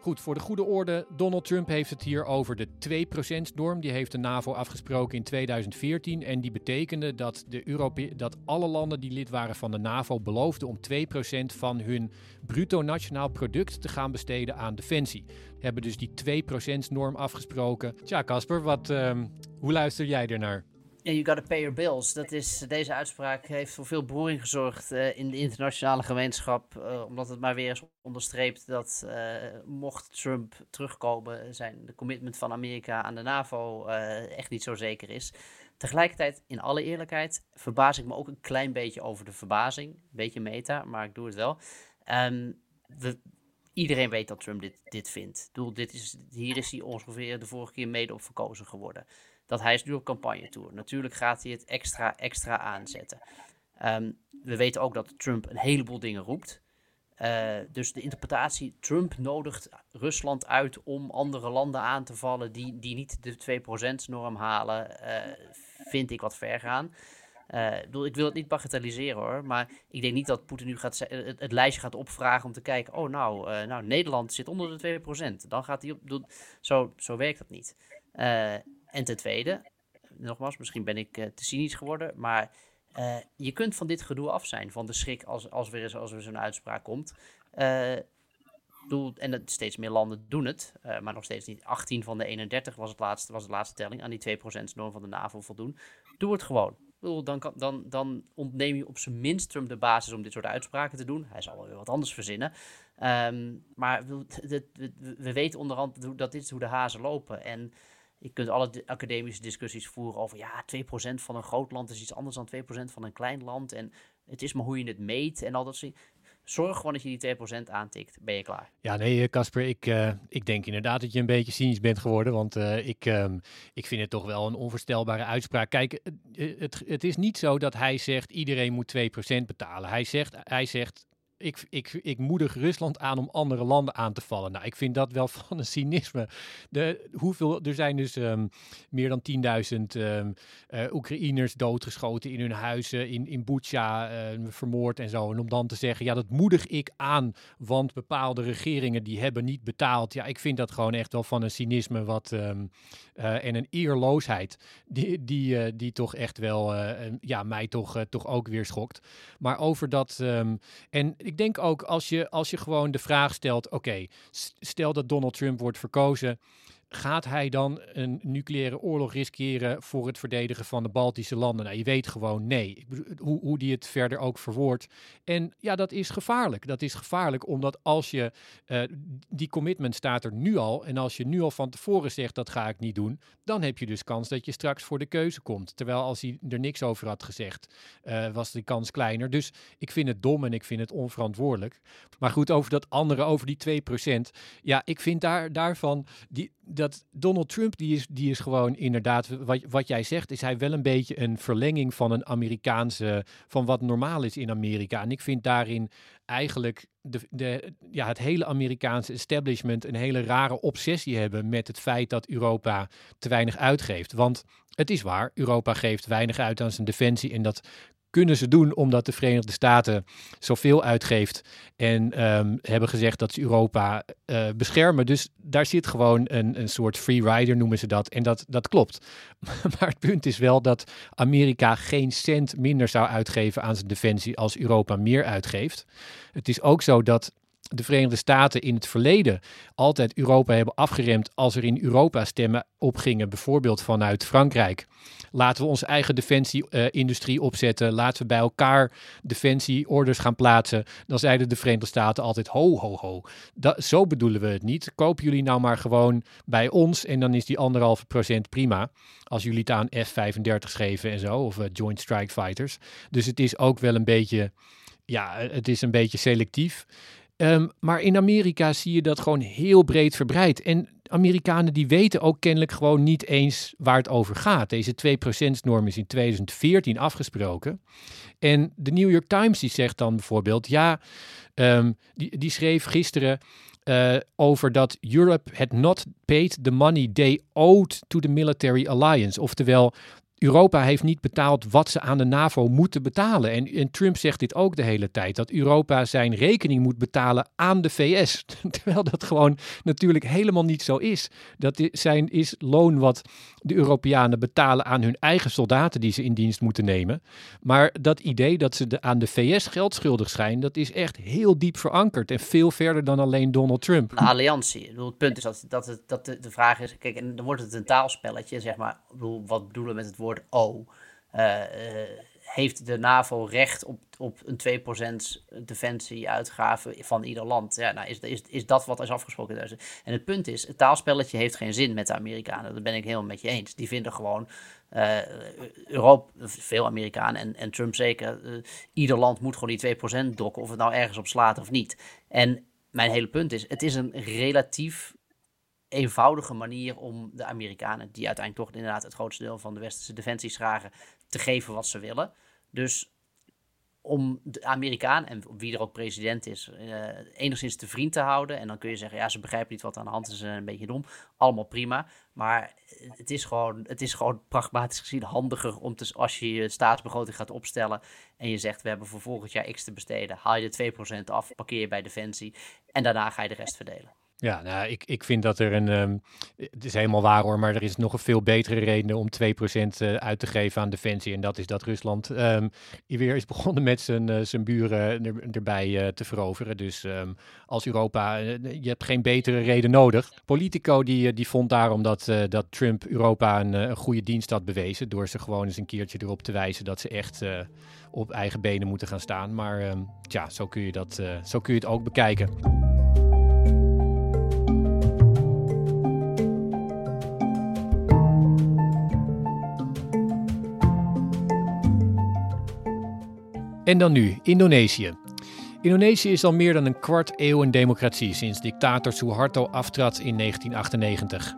Goed, voor de goede orde, Donald Trump heeft het hier over de 2%-norm. Die heeft de NAVO afgesproken in 2014 en die betekende dat alle landen die lid waren van de NAVO beloofden om 2% van hun bruto nationaal product te gaan besteden aan defensie. Hebben dus die 2%-norm afgesproken. Tja, Casper, hoe luister jij ernaar? You gotta pay your bills. Dat is, deze uitspraak heeft voor veel beroering gezorgd in de internationale gemeenschap. Omdat het maar weer eens onderstreept dat mocht Trump terugkomen, de commitment van Amerika aan de NAVO echt niet zo zeker is. Tegelijkertijd, in alle eerlijkheid, verbaas ik me ook een klein beetje over de verbazing. Een beetje meta, maar ik doe het wel. Iedereen weet dat Trump dit vindt. Ik bedoel, hier is hij ongeveer de vorige keer mede op verkozen geworden. Dat hij is nu op campagnetour. Natuurlijk gaat hij het extra aanzetten. We weten ook dat Trump een heleboel dingen roept. Dus de interpretatie, Trump nodigt Rusland uit om andere landen aan te vallen die niet de 2%-norm halen, vind ik wat ver gaan. Ik wil het niet bagatelliseren hoor, maar ik denk niet dat Poetin nu het lijstje gaat opvragen om te kijken, Nederland zit onder de 2%. Dan gaat hij zo werkt dat niet. En ten tweede, nogmaals, misschien ben ik te cynisch geworden, maar je kunt van dit gedoe af zijn, van de schrik als er zo'n uitspraak komt. Steeds meer landen doen het, maar nog steeds niet. 18 van de 31 was de laatste telling aan die 2%-norm van de NAVO voldoen. Doe het gewoon. Dan ontneem je op zijn minst Trump de basis om dit soort uitspraken te doen. Hij zal wel weer wat anders verzinnen. Maar we weten onderhand dat dit is hoe de hazen lopen. En je kunt alle academische discussies voeren over 2% van een groot land is iets anders dan 2% van een klein land. En het is maar hoe je het meet en al dat soort dingen. Zorg gewoon dat je die 2% aantikt, ben je klaar. Ja, nee, Casper, ik denk inderdaad dat je een beetje cynisch bent geworden. Want ik vind het toch wel een onvoorstelbare uitspraak. Kijk, het is niet zo dat hij zegt iedereen moet 2% betalen. Hij zegt ik moedig Rusland aan om andere landen aan te vallen. Nou, ik vind dat wel van een cynisme. Er zijn dus meer dan 10.000 Oekraïners doodgeschoten in hun huizen, in Bucha, vermoord en zo. En om dan te zeggen, dat moedig ik aan, want bepaalde regeringen die hebben niet betaald. Ja, ik vind dat gewoon echt wel van een cynisme en een eerloosheid die toch echt wel mij toch ook weer schokt. Maar over dat... en ik denk ook als je gewoon de vraag stelt, oké, stel dat Donald Trump wordt verkozen, gaat hij dan een nucleaire oorlog riskeren voor het verdedigen van de Baltische landen? Nou, je weet gewoon nee. Ik bedoel, hoe die het verder ook verwoordt. En ja, dat is gevaarlijk. Dat is gevaarlijk, omdat als je... die commitment staat er nu al. En als je nu al van tevoren zegt, dat ga ik niet doen, dan heb je dus kans dat je straks voor de keuze komt. Terwijl als hij er niks over had gezegd, was de kans kleiner. Dus ik vind het dom en ik vind het onverantwoordelijk. Maar goed, over dat andere, over die 2%. Ja, ik vind daarvan... Dat Donald Trump, die is gewoon inderdaad, wat jij zegt, is hij wel een beetje een verlenging van een Amerikaanse, van wat normaal is in Amerika. En ik vind daarin eigenlijk het hele Amerikaanse establishment een hele rare obsessie hebben met het feit dat Europa te weinig uitgeeft. Want het is waar, Europa geeft weinig uit aan zijn defensie en dat kunnen ze doen omdat de Verenigde Staten zoveel uitgeeft en hebben gezegd dat ze Europa beschermen. Dus daar zit gewoon een soort free rider, noemen ze dat. En dat klopt. Maar het punt is wel dat Amerika geen cent minder zou uitgeven aan zijn defensie als Europa meer uitgeeft. Het is ook zo dat de Verenigde Staten in het verleden altijd Europa hebben afgeremd als er in Europa stemmen opgingen, bijvoorbeeld vanuit Frankrijk. Laten we onze eigen defensieindustrie opzetten. Laten we bij elkaar defensieorders gaan plaatsen. Dan zeiden de Verenigde Staten altijd ho, ho, ho. Zo bedoelen we het niet. Koop jullie nou maar gewoon bij ons en dan is die 1,5% prima. Als jullie het aan F-35's geven en zo, of Joint Strike Fighters. Dus het is ook wel een beetje, het is een beetje selectief. Maar in Amerika zie je dat gewoon heel breed verbreid. En Amerikanen die weten ook kennelijk gewoon niet eens waar het over gaat. Deze 2%-norm is in 2014 afgesproken. En de New York Times die zegt dan bijvoorbeeld... die schreef gisteren over dat Europe had not paid the money they owed to the military alliance. Oftewel, Europa heeft niet betaald wat ze aan de NAVO moeten betalen. En Trump zegt dit ook de hele tijd, dat Europa zijn rekening moet betalen aan de VS. Terwijl dat gewoon natuurlijk helemaal niet zo is. Dat is loon wat de Europeanen betalen aan hun eigen soldaten die ze in dienst moeten nemen. Maar dat idee dat ze aan de VS geld schuldig zijn, dat is echt heel diep verankerd en veel verder dan alleen Donald Trump. Een alliantie. Het punt is dat de vraag is, kijk, en dan wordt het een taalspelletje, zeg maar. Wat bedoelen we met het woord woord O. Heeft de NAVO recht op een 2% defensieuitgave van ieder land? Ja, nou, is dat wat is afgesproken? En het punt is, het taalspelletje heeft geen zin met de Amerikanen. Dat ben ik helemaal met je eens. Die vinden gewoon, Europa, veel Amerikanen en Trump zeker, ieder land moet gewoon die 2% dokken, of het nou ergens op slaat of niet. En mijn hele punt is, het is een relatief eenvoudige manier om de Amerikanen, die uiteindelijk toch inderdaad het grootste deel van de westerse defensies dragen, te geven wat ze willen. Dus om de Amerikaan, en wie er ook president is, enigszins te vriend te houden. En dan kun je zeggen, ja, ze begrijpen niet wat aan de hand is en een beetje dom. Allemaal prima. Maar het is gewoon pragmatisch gezien handiger om te, als je je staatsbegroting gaat opstellen en je zegt, we hebben voor volgend jaar x te besteden, haal je de 2% af, parkeer je bij defensie en daarna ga je de rest verdelen. Ja, nou, ik vind dat er het is helemaal waar hoor, maar er is nog een veel betere reden om 2% uit te geven aan defensie. En dat is dat Rusland weer is begonnen met zijn buren erbij te veroveren. Dus als Europa, je hebt geen betere reden nodig. Politico die vond daarom dat Trump Europa een goede dienst had bewezen. Door ze gewoon eens een keertje erop te wijzen dat ze echt op eigen benen moeten gaan staan. Maar tja, zo kun je het ook bekijken. En dan nu, Indonesië. Indonesië is al meer dan een kwart eeuw een democratie sinds dictator Suharto aftrad in 1998.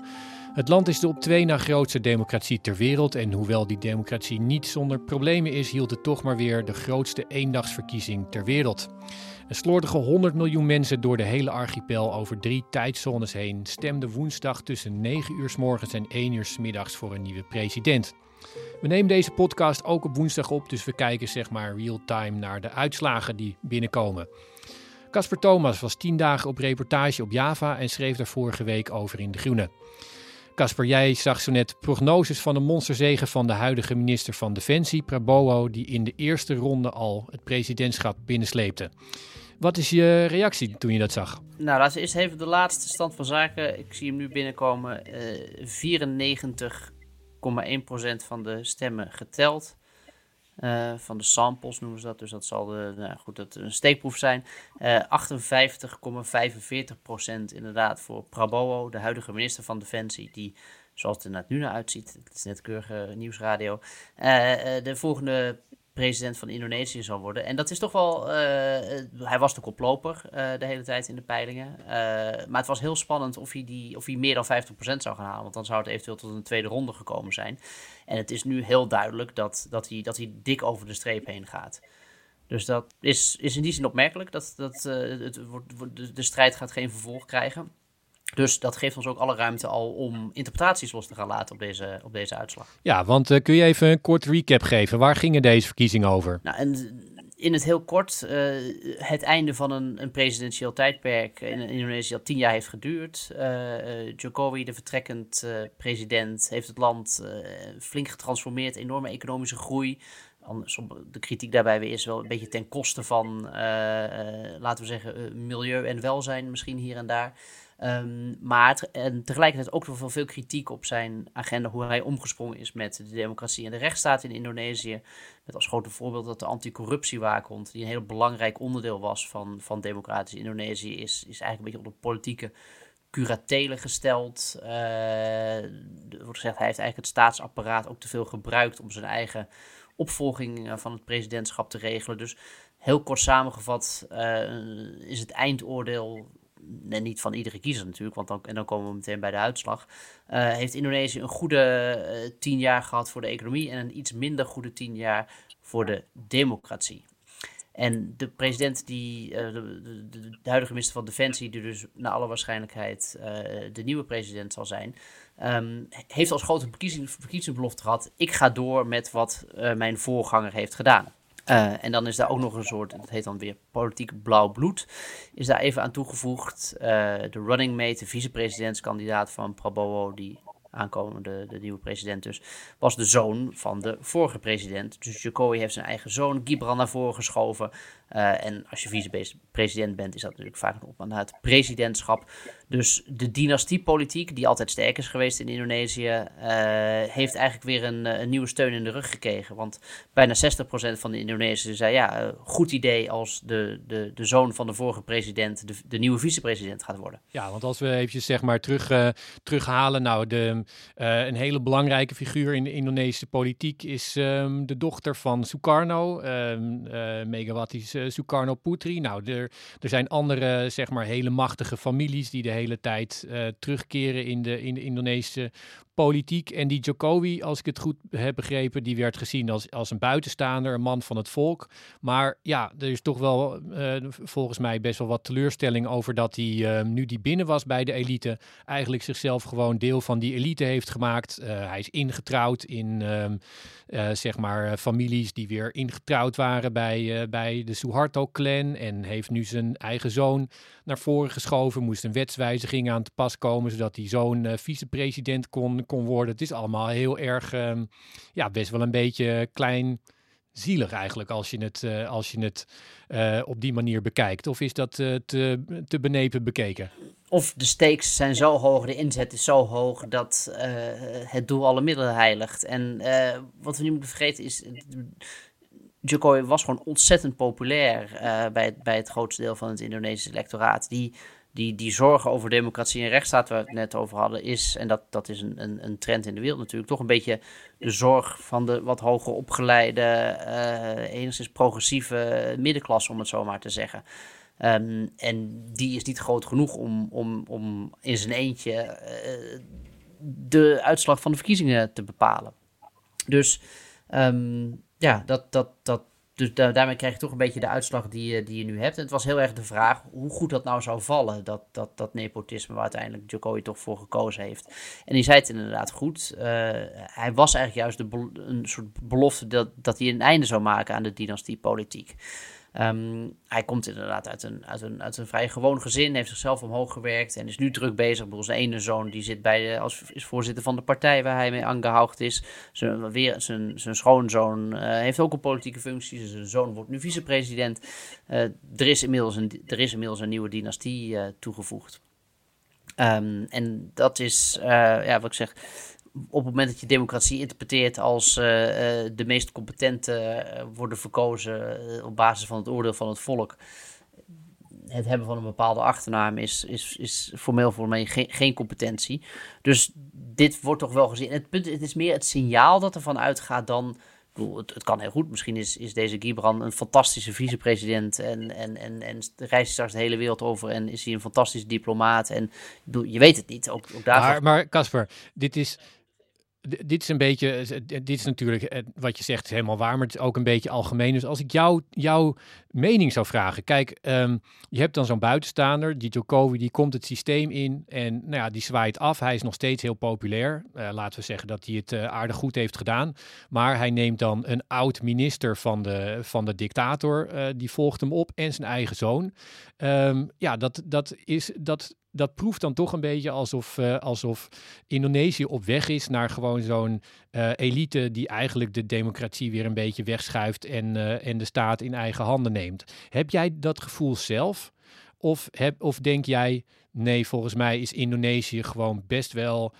Het land is de op 2 na grootste democratie ter wereld en hoewel die democratie niet zonder problemen is, hield het toch maar weer de grootste eendagsverkiezing ter wereld. Een slordige 100 miljoen mensen door de hele archipel over 3 tijdzones heen stemden woensdag tussen 9 uur 's morgens en 1 uur 's middags voor een nieuwe president. We nemen deze podcast ook op woensdag op, dus we kijken zeg maar real-time naar de uitslagen die binnenkomen. Casper Thomas was 10 dagen op reportage op Java en schreef daar vorige week over in De Groene. Casper, jij zag zo net prognoses van een monsterzege van de huidige minister van Defensie, Prabowo, die in de eerste ronde al het presidentschap binnensleepte. Wat is je reactie toen je dat zag? Nou, laten we eerst even de laatste stand van zaken. Ik zie hem nu binnenkomen, 94,1% van de stemmen geteld. Van de samples noemen ze dat. Dus dat zal dat een steekproef zijn. 58,45% inderdaad voor Prabowo, de huidige minister van Defensie, die zoals het er nu naar uitziet, het is net keurige nieuwsradio, de volgende president van Indonesië zal worden. En dat is toch wel, hij was de koploper de hele tijd in de peilingen. Maar het was heel spannend of hij meer dan 50% zou gaan halen. Want dan zou het eventueel tot een tweede ronde gekomen zijn. En het is nu heel duidelijk dat hij dik over de streep heen gaat. Dus dat is in die zin opmerkelijk. De strijd gaat geen vervolg krijgen. Dus dat geeft ons ook alle ruimte al om interpretaties los te gaan laten op deze uitslag. Ja, want kun je even een kort recap geven? Waar gingen deze verkiezingen over? Nou, in het heel kort, het einde van een presidentieel tijdperk in Indonesië dat 10 jaar heeft geduurd. Jokowi, de vertrekkend president, heeft het land flink getransformeerd. Enorme economische groei. De kritiek daarbij weer is wel een beetje ten koste van, laten we zeggen, milieu en welzijn misschien hier en daar. En tegelijkertijd ook nog veel kritiek op zijn agenda, hoe hij omgesprongen is met de democratie en de rechtsstaat in Indonesië. Met als grote voorbeeld dat de anticorruptiewaakhond, die een heel belangrijk onderdeel was van democratisch Indonesië, is eigenlijk een beetje onder politieke curatele gesteld. Er wordt gezegd, hij heeft eigenlijk het staatsapparaat ook te veel gebruikt om zijn eigen opvolging van het presidentschap te regelen. Dus heel kort samengevat is het eindoordeel, en niet van iedere kiezer natuurlijk, en dan komen we meteen bij de uitslag. Heeft Indonesië een goede 10 jaar gehad voor de economie en een iets minder goede 10 jaar voor de democratie. En de president de huidige minister van Defensie, die dus naar alle waarschijnlijkheid de nieuwe president zal zijn, heeft als grote verkiezingsbelofte gehad, ik ga door met wat mijn voorganger heeft gedaan. En dan is daar ook nog een soort, dat heet dan weer politiek blauw bloed, is daar even aan toegevoegd. De running mate, de vicepresidentskandidaat van Prabowo, die aankomende, de nieuwe president dus, was de zoon van de vorige president. Dus Jokowi heeft zijn eigen zoon Gibran naar voren geschoven. En als je vicepresident bent, is dat natuurlijk vaak een opmaat naar het presidentschap. Dus de dynastiepolitiek, die altijd sterk is geweest in Indonesië, heeft eigenlijk weer een nieuwe steun in de rug gekregen. Want bijna 60% van de Indonesiërs zei, ja, goed idee als de zoon van de vorige president de nieuwe vicepresident gaat worden. Ja, want als we eventjes zeg maar terughalen, nou, een hele belangrijke figuur in de Indonesische politiek is de dochter van Sukarno, Megawati Sukarno Putri. Nou, er zijn andere zeg maar hele machtige families die de hele tijd terugkeren in de Indonesische politiek. En die Jokowi, als ik het goed heb begrepen, die werd gezien als een buitenstaander, een man van het volk. Maar ja, er is toch wel volgens mij best wel wat teleurstelling over dat hij nu die binnen was bij de elite, eigenlijk zichzelf gewoon deel van die elite heeft gemaakt. Hij is ingetrouwd in zeg maar families die weer ingetrouwd waren bij de Suharto-clan en heeft nu zijn eigen zoon naar voren geschoven. Moest een wetswijziging aan te pas komen zodat die zoon vicepresident kon worden. Het is allemaal heel erg, ja, best wel een beetje kleinzielig eigenlijk als je het op die manier bekijkt. Of is dat te benepen bekeken? Of de stakes zijn zo hoog, de inzet is zo hoog dat het doel alle middelen heiligt. En wat we niet moeten vergeten is, Jokowi was gewoon ontzettend populair bij het grootste deel van het Indonesische electoraat. Die zorgen over democratie en rechtsstaat, waar we het net over hadden, is, en dat is een trend in de wereld natuurlijk, toch een beetje de zorg van de wat hoger opgeleide, enigszins progressieve middenklasse, om het zo maar te zeggen. En die is niet groot genoeg om in zijn eentje de uitslag van de verkiezingen te bepalen. Dus ja, dat dus daarmee krijg je toch een beetje de uitslag die je nu hebt. En het was heel erg de vraag hoe goed dat nou zou vallen, dat nepotisme waar uiteindelijk Jokowi toch voor gekozen heeft. En die zei het inderdaad goed. Hij was eigenlijk juist een soort belofte dat hij een einde zou maken aan de dynastiepolitiek. Hij komt inderdaad uit een vrij gewoon gezin, heeft zichzelf omhoog gewerkt en is nu druk bezig. Zijn ene zoon die zit is voorzitter van de partij waar hij mee aangehouden is. Zijn schoonzoon heeft ook een politieke functie. Zijn zoon wordt nu vicepresident. Er is inmiddels een nieuwe dynastie toegevoegd. En dat is, ja, wat ik zeg, op het moment dat je democratie interpreteert als de meest competenten worden verkozen op basis van het oordeel van het volk. Het hebben van een bepaalde achternaam is formeel voor mij geen competentie. Dus dit wordt toch wel gezien. Het is meer het signaal dat ervan uitgaat dan. Ik bedoel, het kan heel goed. Misschien is deze Gibran een fantastische vicepresident en reist straks de hele wereld over en is hij een fantastische diplomaat. En je weet het niet. Ook daarvan. Maar Casper, dit is. Dit is een beetje, dit is natuurlijk wat je zegt is helemaal waar, maar het is ook een beetje algemeen. Dus als ik jouw mening zou vragen, kijk, je hebt dan zo'n buitenstaander, die Jokowi, die komt het systeem in en nou ja, die zwaait af. Hij is nog steeds heel populair. Laten we zeggen dat hij het aardig goed heeft gedaan. Maar hij neemt dan een oud minister van de dictator, die volgt hem op en zijn eigen zoon. Ja, dat proeft dan toch een beetje alsof Indonesië op weg is naar gewoon zo'n elite die eigenlijk de democratie weer een beetje wegschuift en de staat in eigen handen neemt. Heb jij dat gevoel zelf? Of denk jij, nee, volgens mij is Indonesië gewoon best wel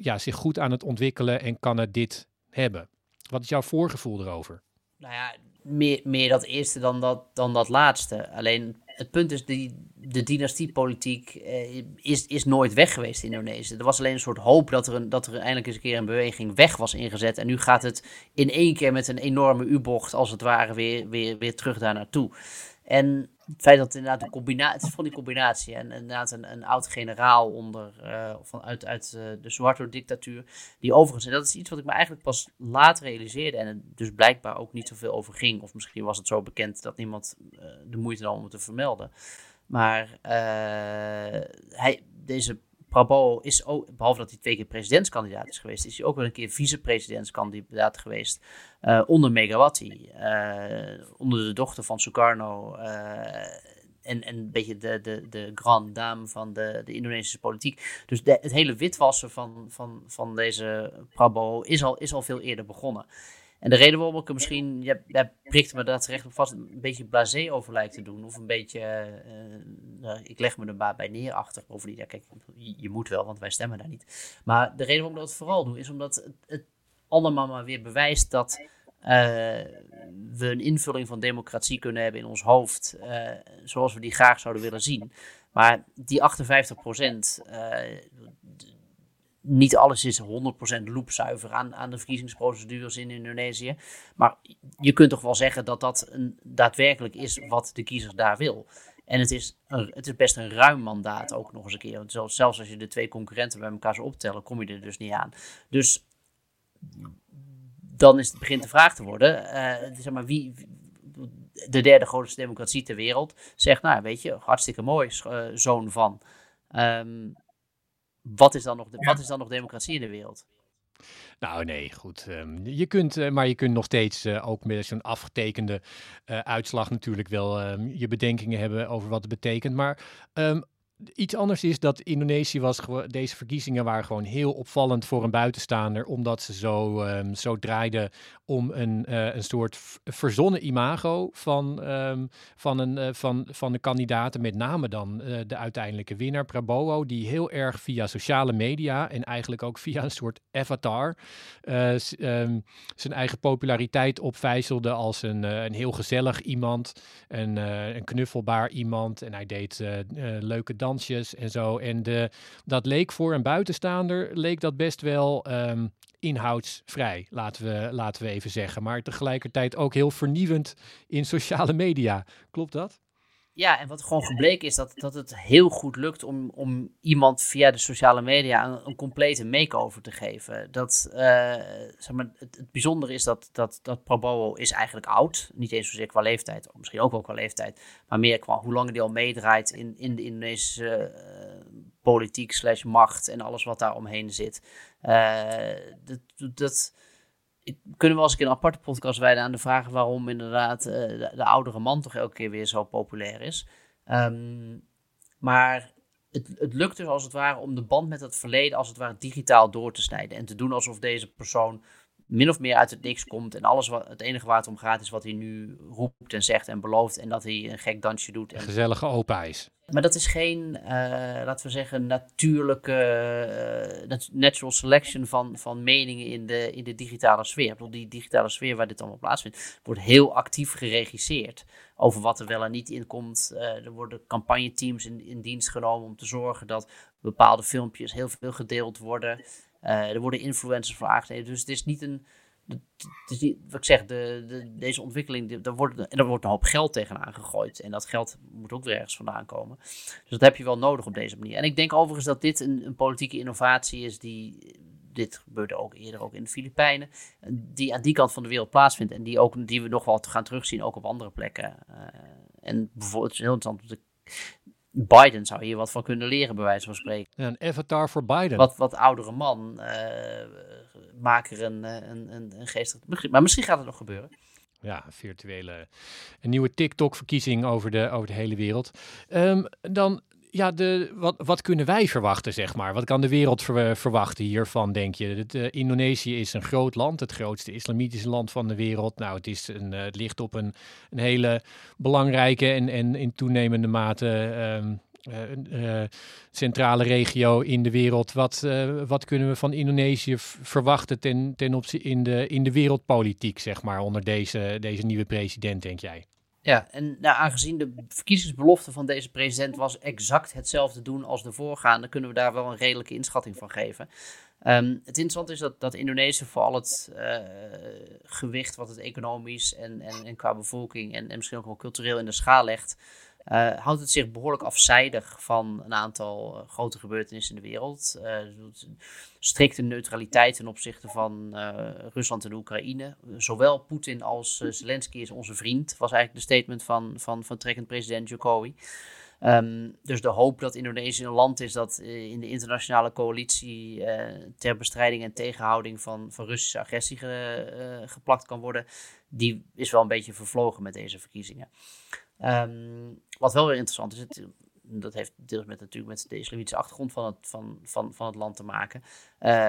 ja, zich goed aan het ontwikkelen en kan het dit hebben? Wat is jouw voorgevoel erover? Nou ja, meer dat eerste dan dat laatste. Alleen het punt is, de dynastiepolitiek is nooit weg geweest in Indonesië. Er was alleen een soort hoop dat er eindelijk eens een keer een beweging weg was ingezet. En nu gaat het in één keer met een enorme U-bocht, als het ware, weer terug daar naartoe. En het feit dat het inderdaad van die combinatie, en inderdaad een oud-generaal uit de Suharto-dictatuur, die overigens, en dat is iets wat ik me eigenlijk pas laat realiseerde, en het dus blijkbaar ook niet zoveel over ging, of misschien was het zo bekend dat niemand de moeite nam om het te vermelden. Maar deze Prabowo is ook, behalve dat hij 2 keer presidentskandidaat is geweest, is hij ook wel een keer vicepresidentskandidaat geweest onder Megawati, onder de dochter van Sukarno. en een beetje de grande dame van de Indonesische politiek. Dus het hele witwassen van deze Prabowo is al veel eerder begonnen. En de reden waarom ik er misschien, jij prikt me daar terecht op vast, een beetje blasé over lijkt te doen. Of een beetje, ik leg me er maar bij neer achter. Over die, ja kijk, je moet wel, want wij stemmen daar niet. Maar de reden waarom ik dat vooral doe, is omdat het allemaal maar weer bewijst dat we een invulling van democratie kunnen hebben in ons hoofd. Zoals we die graag zouden willen zien. Maar die 58%... Niet alles is 100% loepzuiver aan de verkiezingsprocedures in Indonesië. Maar je kunt toch wel zeggen dat dat daadwerkelijk is wat de kiezer daar wil. En het is best een ruim mandaat ook nog eens een keer. Want zelfs als je de twee concurrenten bij elkaar zou optellen, kom je er dus niet aan. Dus dan begint de vraag te worden, zeg maar, wie de derde grootste democratie ter wereld zegt, nou weet je, hartstikke mooi, zoon van... Wat is dan nog democratie in de wereld? Nou nee, goed. Je kunt nog steeds ook met zo'n afgetekende uitslag natuurlijk wel je bedenkingen hebben over wat het betekent. Maar iets anders is dat Indonesië deze verkiezingen waren gewoon heel opvallend voor een buitenstaander. Omdat ze zo draaiden om een soort verzonnen imago van de kandidaten. Met name dan de uiteindelijke winnaar Prabowo. Die heel erg via sociale media en eigenlijk ook via een soort avatar zijn eigen populariteit opvijzelde als een heel gezellig iemand. Een knuffelbaar iemand. En hij deed leuke dansjes en zo. En dat leek voor een buitenstaander best wel inhoudsvrij, laten we even zeggen. Maar tegelijkertijd ook heel vernieuwend in sociale media. Klopt dat? Ja, en wat gewoon gebleken is dat het heel goed lukt om iemand via de sociale media een complete make-over te geven. Dat, zeg maar, het bijzondere is dat Prabowo is eigenlijk oud. Niet eens zozeer qua leeftijd, misschien ook wel qua leeftijd. Maar meer qua hoe lang die al meedraait in de Indonesische politiek / macht en alles wat daar omheen zit. Kunnen we als ik een aparte podcast wijden aan de vraag waarom inderdaad de oudere man toch elke keer weer zo populair is. Maar het lukt dus als het ware om de band met het verleden als het ware digitaal door te snijden. En te doen alsof deze persoon min of meer uit het niks komt. En het enige waar het om gaat is wat hij nu roept en zegt en belooft. En dat hij een gek dansje doet. En... gezellige opa is. Maar dat is geen, laten we zeggen, natuurlijke natural selection van meningen in de digitale sfeer. Ik bedoel, die digitale sfeer waar dit allemaal plaatsvindt, wordt heel actief geregisseerd over wat er wel en niet in komt. Er worden campagneteams in dienst genomen om te zorgen dat bepaalde filmpjes heel veel gedeeld worden. Er worden influencers voor aangegeven. Dus het is niet een... Deze ontwikkeling, daar wordt een hoop geld tegenaan gegooid. En dat geld moet ook weer ergens vandaan komen. Dus dat heb je wel nodig op deze manier. En ik denk overigens dat dit een politieke innovatie is die... Dit gebeurde ook eerder ook in de Filipijnen. Die aan die kant van de wereld plaatsvindt. En die we nog wel gaan terugzien ook op andere plekken. En bijvoorbeeld, het is heel interessant... Biden zou hier wat van kunnen leren, bij wijze van spreken. Een avatar voor Biden. Wat oudere man, maak er een geestig... Maar misschien gaat het nog gebeuren. Ja, een nieuwe TikTok-verkiezing over de hele wereld. Dan... Ja, wat kunnen wij verwachten, zeg maar? Wat kan de wereld verwachten hiervan, denk je? Indonesië is een groot land, het grootste islamitische land van de wereld. Nou, het ligt op een hele belangrijke en in toenemende mate centrale regio in de wereld. Wat kunnen we van Indonesië verwachten ten opzichte in de wereldpolitiek, zeg maar, onder deze nieuwe president, denk jij? Ja, en nou, aangezien de verkiezingsbelofte van deze president was exact hetzelfde doen als de voorgaande, kunnen we daar wel een redelijke inschatting van geven. Het interessante is dat Indonesië voor al het gewicht wat het economisch en qua bevolking en misschien ook wel cultureel in de schaal legt, houdt het zich behoorlijk afzijdig van een aantal grote gebeurtenissen in de wereld. Strikte neutraliteit ten opzichte van Rusland en Oekraïne. Zowel Poetin als Zelensky is onze vriend, was eigenlijk de statement van trekkend president Jokowi. Dus de hoop dat Indonesië een land is dat in de internationale coalitie ter bestrijding en tegenhouding van Russische agressie geplakt kan worden, die is wel een beetje vervlogen met deze verkiezingen. Wat wel weer interessant is, dat heeft deels natuurlijk met de islamitische achtergrond van het land te maken.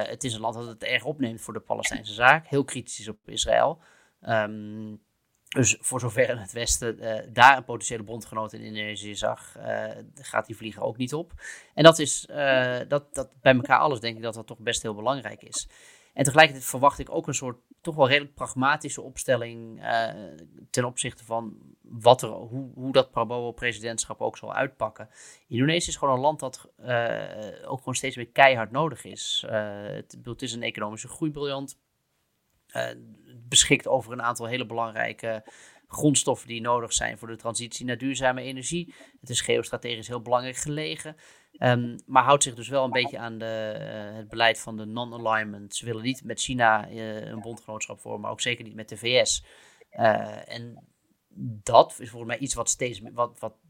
Het is een land dat het erg opneemt voor de Palestijnse zaak. Heel kritisch is op Israël. Dus voor zover het Westen daar een potentiële bondgenoot in Indonesië zag, gaat die vlieger ook niet op. En dat is dat bij elkaar alles, denk ik, dat toch best heel belangrijk is. En tegelijkertijd verwacht ik ook een soort toch wel redelijk pragmatische opstelling ten opzichte van hoe dat Prabowo-presidentschap ook zal uitpakken. Indonesië is gewoon een land dat ook gewoon steeds meer keihard nodig is. Het is een economische groeibriljant. Beschikt over een aantal hele belangrijke grondstoffen die nodig zijn voor de transitie naar duurzame energie. Het is geostrategisch heel belangrijk gelegen. Maar houdt zich dus wel een beetje aan het beleid van de non-alignment. Ze willen niet met China een bondgenootschap vormen, maar ook zeker niet met de VS. En dat is volgens mij iets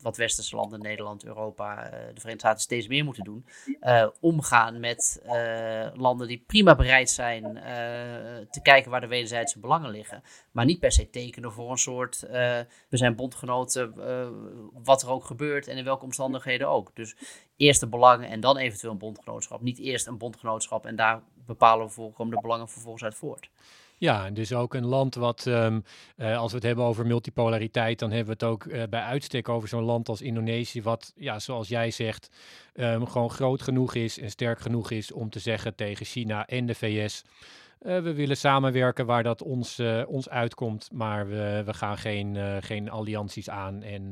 wat westerse landen, Nederland, Europa, de Verenigde Staten steeds meer moeten doen. Omgaan met landen die prima bereid zijn te kijken waar de wederzijdse belangen liggen. Maar niet per se tekenen voor een soort, we zijn bondgenoten, wat er ook gebeurt en in welke omstandigheden ook. Dus eerst de belangen en dan eventueel een bondgenootschap. Niet eerst een bondgenootschap en daar bepalen we komen de belangen vervolgens uit voort. Ja, en dus ook een land wat, als we het hebben over multipolariteit, dan hebben we het ook bij uitstek over zo'n land als Indonesië, wat, ja, zoals jij zegt, gewoon groot genoeg is en sterk genoeg is om te zeggen tegen China en de VS, we willen samenwerken waar dat ons uitkomt, maar we gaan geen allianties aan en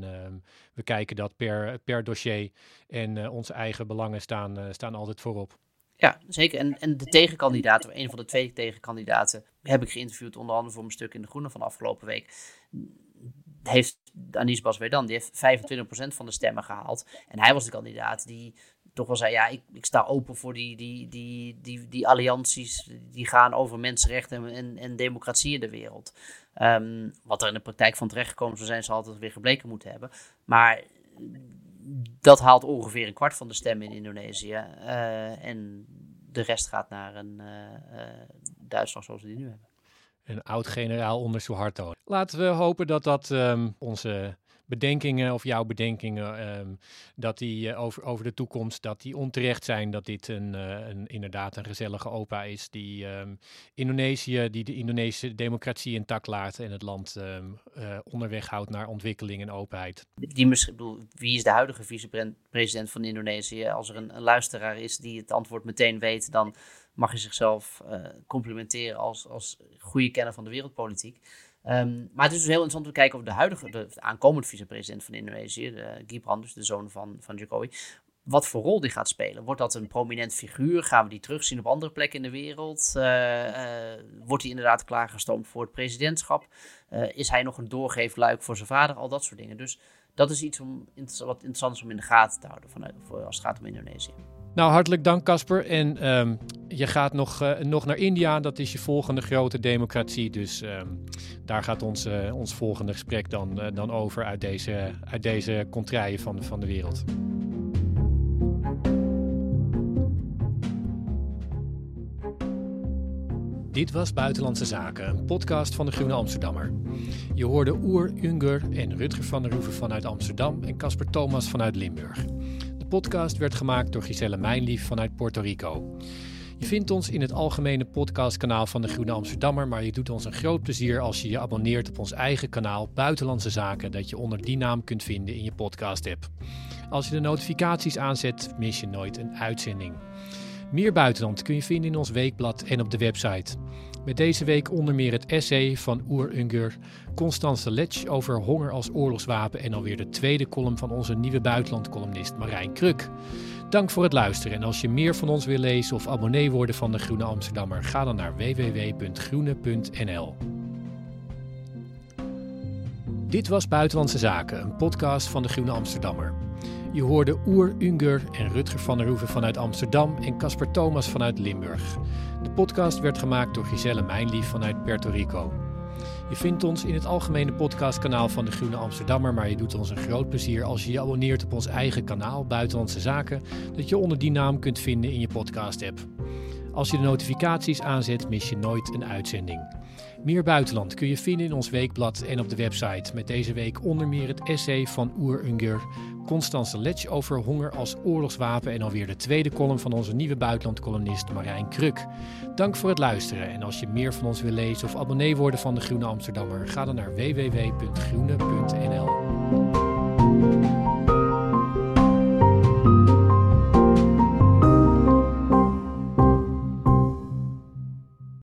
we kijken dat per dossier en onze eigen belangen staan altijd voorop. Ja, zeker. En de tegenkandidaat, een van de twee tegenkandidaten, heb ik geïnterviewd, onder andere voor mijn stuk in De Groene van de afgelopen week. Heeft Anies Baswedan, die heeft 25% van de stemmen gehaald. En hij was de kandidaat die toch wel zei, ja, ik sta open voor die allianties die gaan over mensenrechten en democratie in de wereld. Wat er in de praktijk van terechtgekomen zou zijn, zal altijd weer gebleken moeten hebben. Maar dat haalt ongeveer een kwart van de stemmen in Indonesië. En de rest gaat naar een Duitsland zoals we die nu hebben. Een oud-generaal onder Suharto. Laten we hopen dat onze bedenkingen of jouw bedenkingen, dat die over de toekomst, dat die onterecht zijn, dat dit inderdaad een gezellige opa is die de Indonesische democratie intact laat en het land onderweg houdt naar ontwikkeling en openheid. Wie is de huidige vicepresident van Indonesië? Als er een luisteraar is die het antwoord meteen weet, dan mag je zichzelf complimenteren als goede kenner van de wereldpolitiek. Maar het is dus heel interessant om te kijken of de aankomende vicepresident van Indonesië, Gibran, dus de zoon van Jokowi, wat voor rol die gaat spelen. Wordt dat een prominent figuur? Gaan we die terugzien op andere plekken in de wereld? Wordt hij inderdaad klaargestoomd voor het presidentschap? Is hij nog een doorgeefluik voor zijn vader? Al dat soort dingen. Dus dat is iets wat interessant is om in de gaten te houden als het gaat om Indonesië. Nou, hartelijk dank, Casper. En je gaat nog naar India. Dat is je volgende grote democratie. Dus daar gaat ons volgende gesprek dan over uit deze contraien van de wereld. Dit was Buitenlandse Zaken, een podcast van de Groene Amsterdammer. Je hoorde Uğur Üngör en Rutger van der Roeven vanuit Amsterdam en Casper Thomas vanuit Limburg. De podcast werd gemaakt door Giselle Mijnlief vanuit Puerto Rico. Je vindt ons in het algemene podcastkanaal van de Groene Amsterdammer, maar je doet ons een groot plezier als je je abonneert op ons eigen kanaal Buitenlandse Zaken, dat je onder die naam kunt vinden in je podcast-app. Als je de notificaties aanzet, mis je nooit een uitzending. Meer buitenland kun je vinden in ons weekblad en op de website. Met deze week onder meer het essay van Uğur Üngör, Constanze Letsch over honger als oorlogswapen en alweer de tweede column van onze nieuwe buitenlandcolumnist Marijn Kruk. Dank voor het luisteren en als je meer van ons wil lezen of abonnee worden van de Groene Amsterdammer, ga dan naar www.groene.nl. Dit was Buitenlandse Zaken, een podcast van de Groene Amsterdammer. Je hoorde Uğur Üngör en Rutger van der Roeven vanuit Amsterdam en Casper Thomas vanuit Limburg. De podcast werd gemaakt door Giselle Mijnlief vanuit Puerto Rico. Je vindt ons in het algemene podcastkanaal van de Groene Amsterdammer, maar je doet ons een groot plezier als je je abonneert op ons eigen kanaal Buitenlandse Zaken, dat je onder die naam kunt vinden in je podcast-app. Als je de notificaties aanzet, mis je nooit een uitzending. Meer buitenland kun je vinden in ons weekblad en op de website. Met deze week onder meer het essay van Uğur Üngör, Constanze Letsch over honger als oorlogswapen en alweer de tweede column van onze nieuwe buitenlandcolumnist Marijn Kruk. Dank voor het luisteren en als je meer van ons wil lezen of abonnee worden van de Groene Amsterdammer, ga dan naar www.groene.nl.